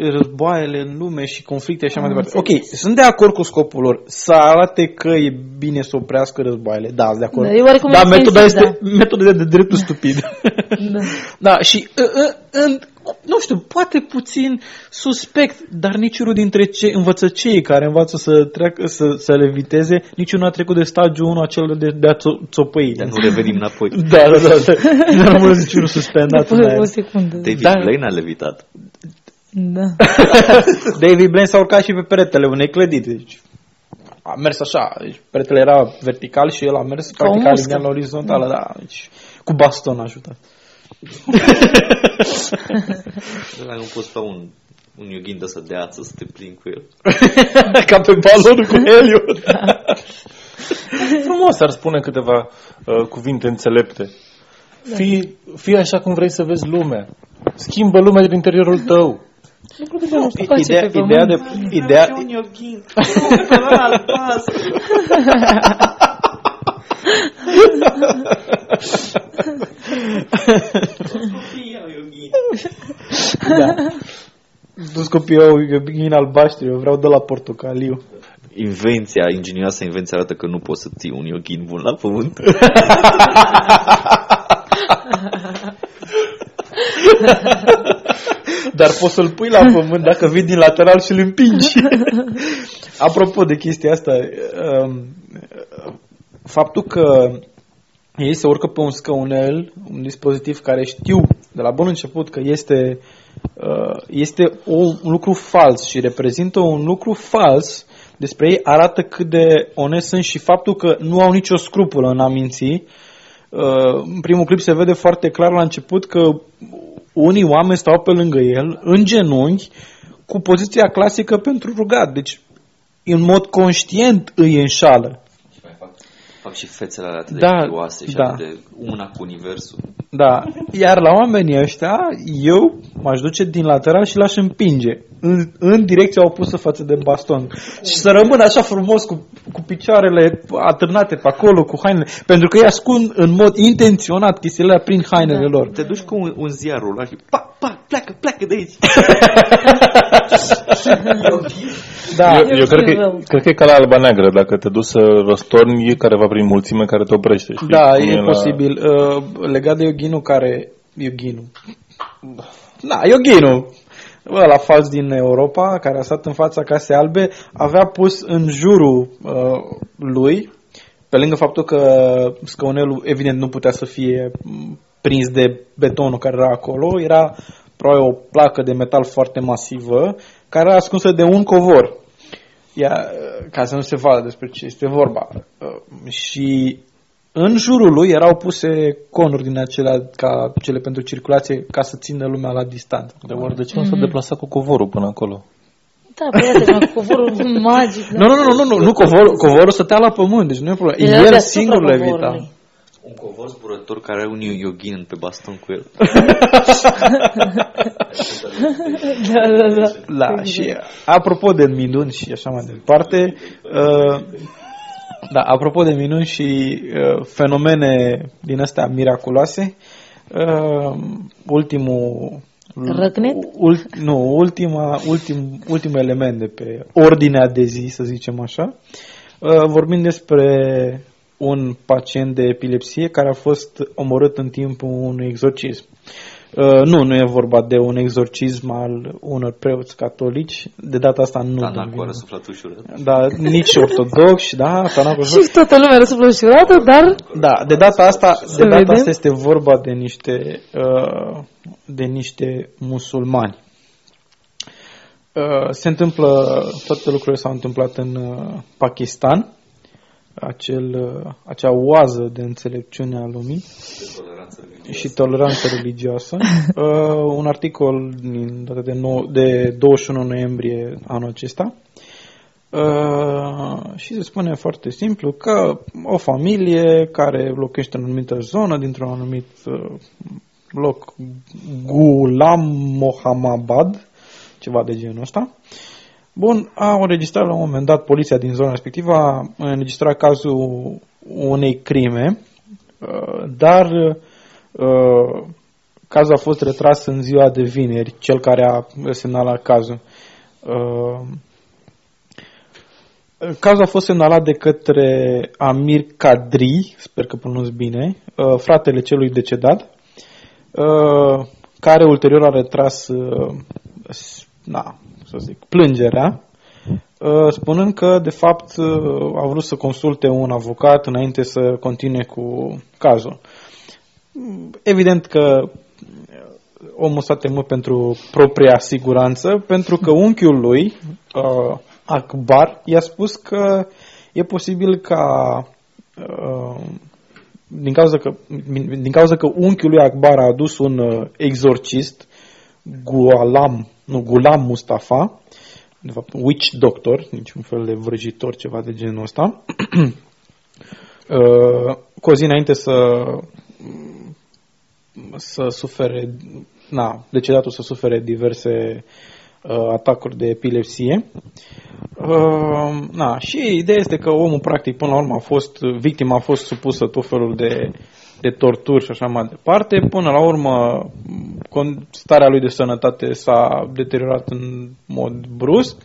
războaiele în lume și conflicte și așa mai departe. Ok, sunt de acord cu scopul lor să arate că e bine să oprească războaiele. Da, de acord. Da, dar metoda este da. metoda de dreptul stupid. Da. Da, și uh, uh, nu știu, poate puțin suspect, dar niciunul dintre ce învățăcei care învață să treacă să, să le viteze, niciunul a trecut de stagiul unu acel de, de a țopăi. Dar nu revenim înapoi. Da, da, da. Nu am rămas niciunul suspendat. După o secundă. David da. Blaine a levitat. Da. David Blaine s-a urcat și pe peretele unei clădiri. Deci a mers așa. Deci peretele era vertical și el a mers ca practic alineat la orizontală. Da. Da. Deci, cu baston a ajutat. Ăla nu poți fa un, un iughin de-asta de ață să te plimbi cu el. Ca pe balonul cu Heliu. Frumos ar spune câteva uh, cuvinte înțelepte. Da. Fii, fii așa cum vrei să vezi lumea. Schimbă lumea din interiorul tău. Nu, ideea, ideea de... Ideea... Un iughin. Un balon albastru. Da. Dus copiii au iubini albaștri, eu vreau de la portocaliu. Invenția, ingenioasă invenția arată că nu poți să ții un ioghin bun la pământ. Dar poți să-l pui la pământ dacă vii din lateral și îl împingi. Apropo de chestia asta, faptul că ei se urcă pe un scăunel, un dispozitiv care știu de la bun început că este, este un lucru fals și reprezintă un lucru fals despre ei, arată cât de onest sunt și faptul că nu au nicio scrupulă în a minți. În primul clip se vede foarte clar la început că unii oameni stau pe lângă el, în genunchi, cu poziția clasică pentru rugat. Deci, în mod conștient îi înșală. Fac și fețele alea atât da, de pioase și da. atât de una cu universul. Da, iar la oamenii ăștia eu m-aș duce din lateral și l-aș împinge în, în direcția opusă față de baston și să rămân așa frumos cu, cu picioarele atârnate pe acolo, cu hainele, pentru că ei ascund în mod intenționat chestiile alea prin hainele da. lor. Te duci cu un, un ziarul ăla și pa, pa, pleacă, pleacă de aici. Da, eu, eu, eu cred, că, cred că e ca la Alba Neagră, dacă te duci să răstorni, e careva prin mulțime care te oprește. Știi? Da, cum e, e la... posibil. Uh, legat de ioghinul care... Ioghinul. Da, ioghinul. Ăla fals din Europa, care a stat în fața Casei Albe, avea pus în jurul uh, lui, pe lângă faptul că scăunelul evident nu putea să fie prins de betonul care era acolo, era probabil o placă de metal foarte masivă, care era ascunsă de un covor. Ia, ca să nu se vadă despre ce este vorba. Și în jurul lui erau puse conuri din acelea ca cele pentru circulație, ca să țină lumea la distanță. De oare de ce nu s-a deplasat cu covorul până acolo? Da, băiate, covorul magic. Nu, nu, nu, nu, nu, covorul, covorul stătea la pământ, deci nu e problemă. El, el singur le evita. Un covor zburător care are un ioghin pe baston cu el. Da, da, da. Da, și apropo de minuni și așa mai departe, uh, da, apropo de minuni și uh, fenomene din astea miraculoase, uh, ultimul Răcnet? Ul, nu, ultima, ultim, ultimul element de pe ordinea de zi, să zicem așa, uh, vorbim despre un pacient de epilepsie care a fost omorât în timpul unui exorcism. Uh, nu, nu e vorba de un exorcism al unor preoți catolici. De data asta nu. Tanacul a răsuflat ușurat. Da, nici ortodoxi, da. Și toată lumea a răsuflat ușurată, dar... Da, de data asta, de data asta este vorba de niște, uh, de niște musulmani. Uh, se întâmplă, toate lucrurile s-au întâmplat în uh, Pakistan. Acel, acea oază de înțelepciune a lumii și toleranță religioasă. uh, un articol din data de, nou, de douăzeci și unu noiembrie anul acesta uh, și se spune foarte simplu că o familie care locuiește în o anumită zonă dintr-un anumit uh, loc, Gula Mustafa, ceva de genul ăsta, Bun, au înregistrat la un moment dat, poliția din zona respectivă a înregistrat cazul unei crime, dar cazul a fost retras în ziua de vineri, cel care a semnalat cazul. Cazul a fost semnalat de către Amir Kadri, sper că pronunț bine, fratele celui decedat, care ulterior a retras na, să zic, plângerea, spunând că, de fapt, a vrut să consulte un avocat înainte să continue cu cazul. Evident că omul s-a temut pentru propria siguranță, pentru că unchiul lui, Akbar, i-a spus că e posibil ca, din cauza că, din cauza că unchiul lui Akbar a adus un exorcist, Gualam, nu, Gula Mustafa, de fapt, witch doctor, niciun fel de vrăjitor, ceva de genul ăsta, cu o zi înainte să, să sufere, na, decedatul să sufere diverse atacuri de epilepsie. Na, și ideea este că omul, practic, până la urmă a fost, victima a fost supusă tot felul de de torturi și așa mai departe. Până la urmă, starea lui de sănătate s-a deteriorat în mod brusc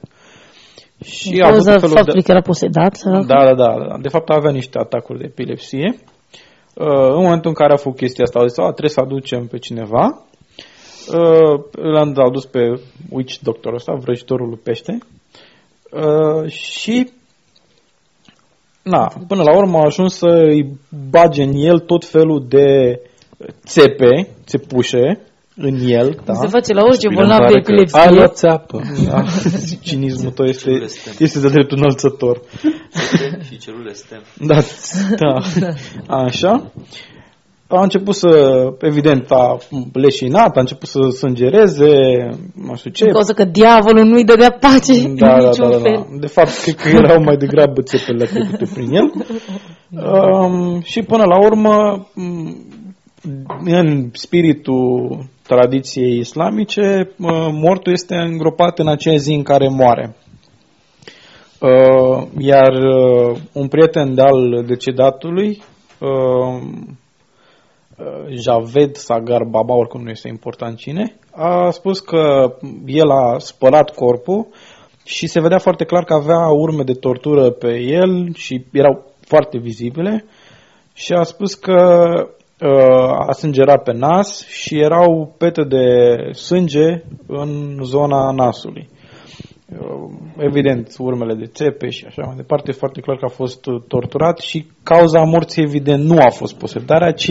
și a avut felul faptului că era posedat. Da, da, da. De fapt avea niște atacuri de epilepsie. În momentul în care a făcut chestia asta, au zis, trebuie să aducem pe cineva. L-am adus pe witch doctorul ăsta, vrăjitorul lui pește. Și na, până la urmă a ajuns să îi bage în el tot felul de țepe, țepușe în el. Da. Se face la orice bolnav de epilepsie. A luat țeapă. Da. Cinismul tău este, este de drept înălțător. Stem și celule stem. Da, da. Așa. A început să, evident, a leșinat, a început să sângereze, nu știu ce. Din cauza că diavolul nu-i dădea pace în da, da, niciun da, da, fel. Da. De fapt, cred că erau mai degrabă țepele trecute prin el. Um, și până la urmă, în spiritul tradiției islamice, mortul este îngropat în acea zi în care moare. Uh, iar uh, un prieten de-al decedatului, uh, Javed Sagar Baba, oricum nu este important cine, a spus că el a spălat corpul și se vedea foarte clar că avea urme de tortură pe el și erau foarte vizibile și a spus că a sângerat pe nas și erau pete de sânge în zona nasului. Evident, urmele de țepe și așa mai departe, e foarte clar că a fost torturat și cauza morții evident nu a fost posedarea, ci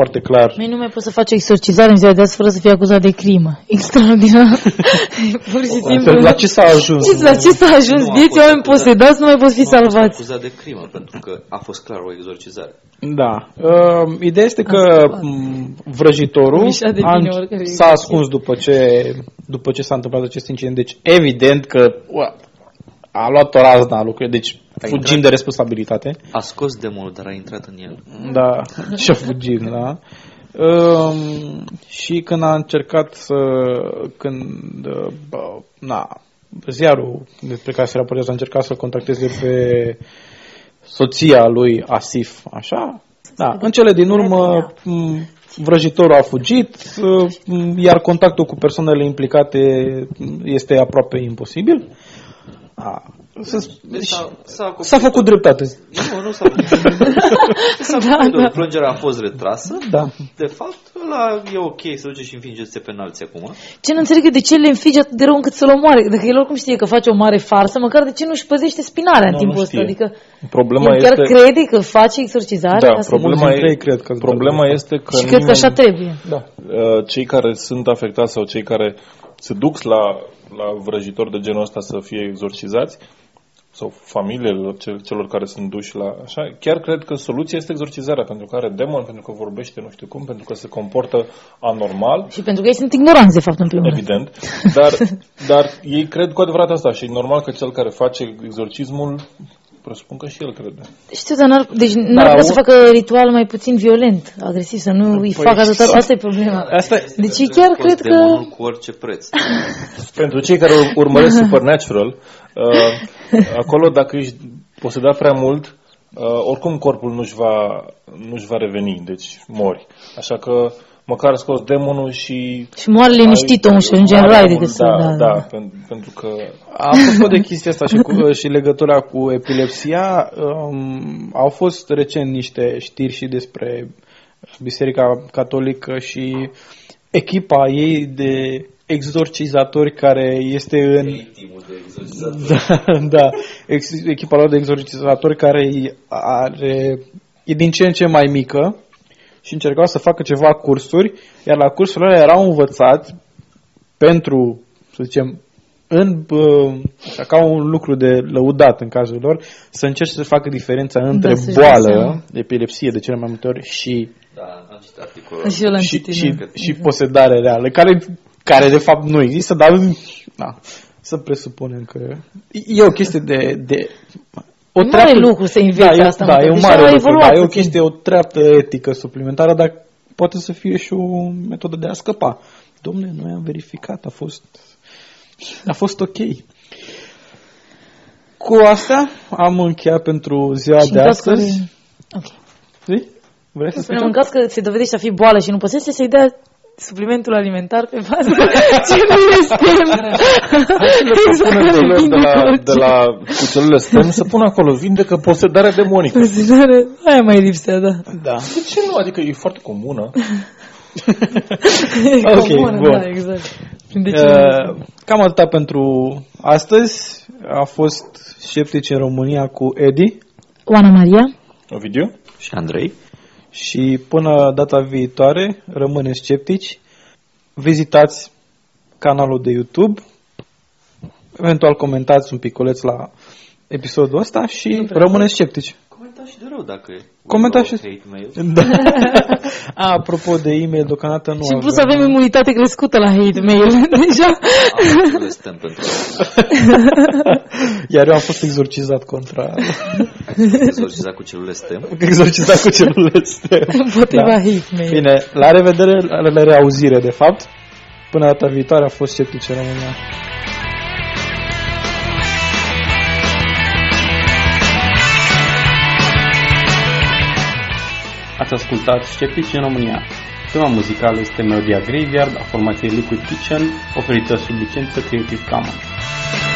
foarte clar. Mie nu mai pot să faci exorcizare în ziua de azi fără să fii acuzat de crimă. Extraordinar. Pur și simplu. La ce s-a ajuns? Ce, la ce s-a ajuns? Vieți oameni posedați nu mai pot fi salvați. Nu a fost acuzat de crimă, pentru că a fost clar o exorcizare. Da. Uh, ideea este că vrăjitorul s-a ascuns după ce, după ce s-a întâmplat acest incident. Deci, evident că a luat o razna lucrurile, deci a fugind intrat, de responsabilitate. A scos demolul, dar a intrat în el. Da, și-a fugit, da. Uh, și când a încercat să, când, uh, na, ziarul despre care se raportează a încercat să-l contacteze pe soția lui Asif, așa, da, în cele din urmă, vrăjitorul a fugit, uh, iar contactul cu persoanele implicate este aproape imposibil. A, s-a, s-a, s-a, s-a făcut dreptate. Nu, nu s-a făcut. S-a făcut, da, da. Plângerea a fost retrasă. Da. De fapt, ăla e ok să duce și înfinge țepe în alții acum. Ce nu înțeleg eu, de ce le înfinge atât de rău încât să-l omoare? Dacă el oricum știe că face o mare farsă, măcar de ce nu-și păzește spinarea în timpul ăsta? Adică problema este... chiar crede că face exorcizare? Da, problema, e, cred că problema este că... Și cred că așa trebuie. Da. Cei care sunt afectați sau cei care se duc la... la vrăjitori de genul ăsta să fie exorcizați sau familiile celor care sunt duși la așa, chiar cred că soluția este exorcizarea, pentru că are demon, pentru că vorbește nu știu cum, pentru că se comportă anormal. Și pentru că ei sunt ignoranți, de fapt, în primul rând. Evident, dar, dar ei cred cu adevărat asta și e normal că cel care face exorcismul presupun că și el crede. Știu, dar n-ar, deci n-ar putea să facă ritual mai puțin violent, agresiv, să nu păi îi facă tot. Asta e problema. Asta e. Deci de chiar cred că... cu orice preț. Pentru cei care urmăresc Supernatural, uh, acolo dacă își poseda prea mult, uh, oricum corpul nu-și va, nu-și va reveni, deci mori. Așa că măcar scos demonul și... Și moare liniștit omul și ajunge în rai decât să... Da, da, da, pentru că... Apropo de chestia asta și, cu, și legătura cu epilepsia, um, au fost recent niște știri și despre Biserica Catolică și echipa ei de exorcizatori care este în... Da, da, echipa lor de exorcizatori care are, e din ce în ce mai mică, și încercau să facă ceva cursuri, iar la cursurile erau învățați pentru, să zicem, în, așa, ca un lucru de lăudat în cazul lor, să încerci să facă diferența între da, boală, epilepsie de cele mai multe ori și, da, am citit articolul. și, am citit, și, și, și posedare reală, care, care de fapt nu există, dar na, să presupunem că e o chestie de... de O treaptă... mare lucru să inveți da, asta. Da, e un mare lucru, da, e o chestie, o treaptă etică suplimentară, dar poate să fie și o metodă de a scăpa. Dom'le, noi am verificat, a fost, a fost ok. Cu asta am încheiat pentru ziua și de astăzi. Că... Ok. Vrei? Vrei să spunem? În caz că se dovedește a fi boală și nu posesie, să-i dea suplimentul alimentar pe bază ce nu este. Exact. De la, de la cu celule STEM să pună acolo vindecă posedarea demonică. Posedarea, aia mai lipsea, da. Da. De ce nu? Adică e foarte comună. E okay, comună, bun. Da, exact. De ce uh, cam atât pentru astăzi. A fost Sceptici în România cu Edi, Oana Maria, Ovidiu și Andrei. Și până data viitoare, rămâneți sceptici, vizitați canalul de YouTube, eventual comentați un piculeț la episodul ăsta și rămâneți sceptici. Comentați și de rău dacă e. Comentați și... hate mail. Da. A, apropo de e-mail, deocamdată nu. Și plus avem mai... imunitate crescută la hate mail. Deja. Am pentru Iar eu am fost exorcizat contra... exorcizat cu celule STEM. Exorcizat cu celule STEM. Împotriva da. hate mail. Bine, la revedere, la reauzire, de fapt. Până data viitoare, a fost Sceptici în România. Ați ascultat Sceptici în România. Tema muzicală este melodia Graveyard a formației Liquid Kitchen, oferită sub licență Creative Commons.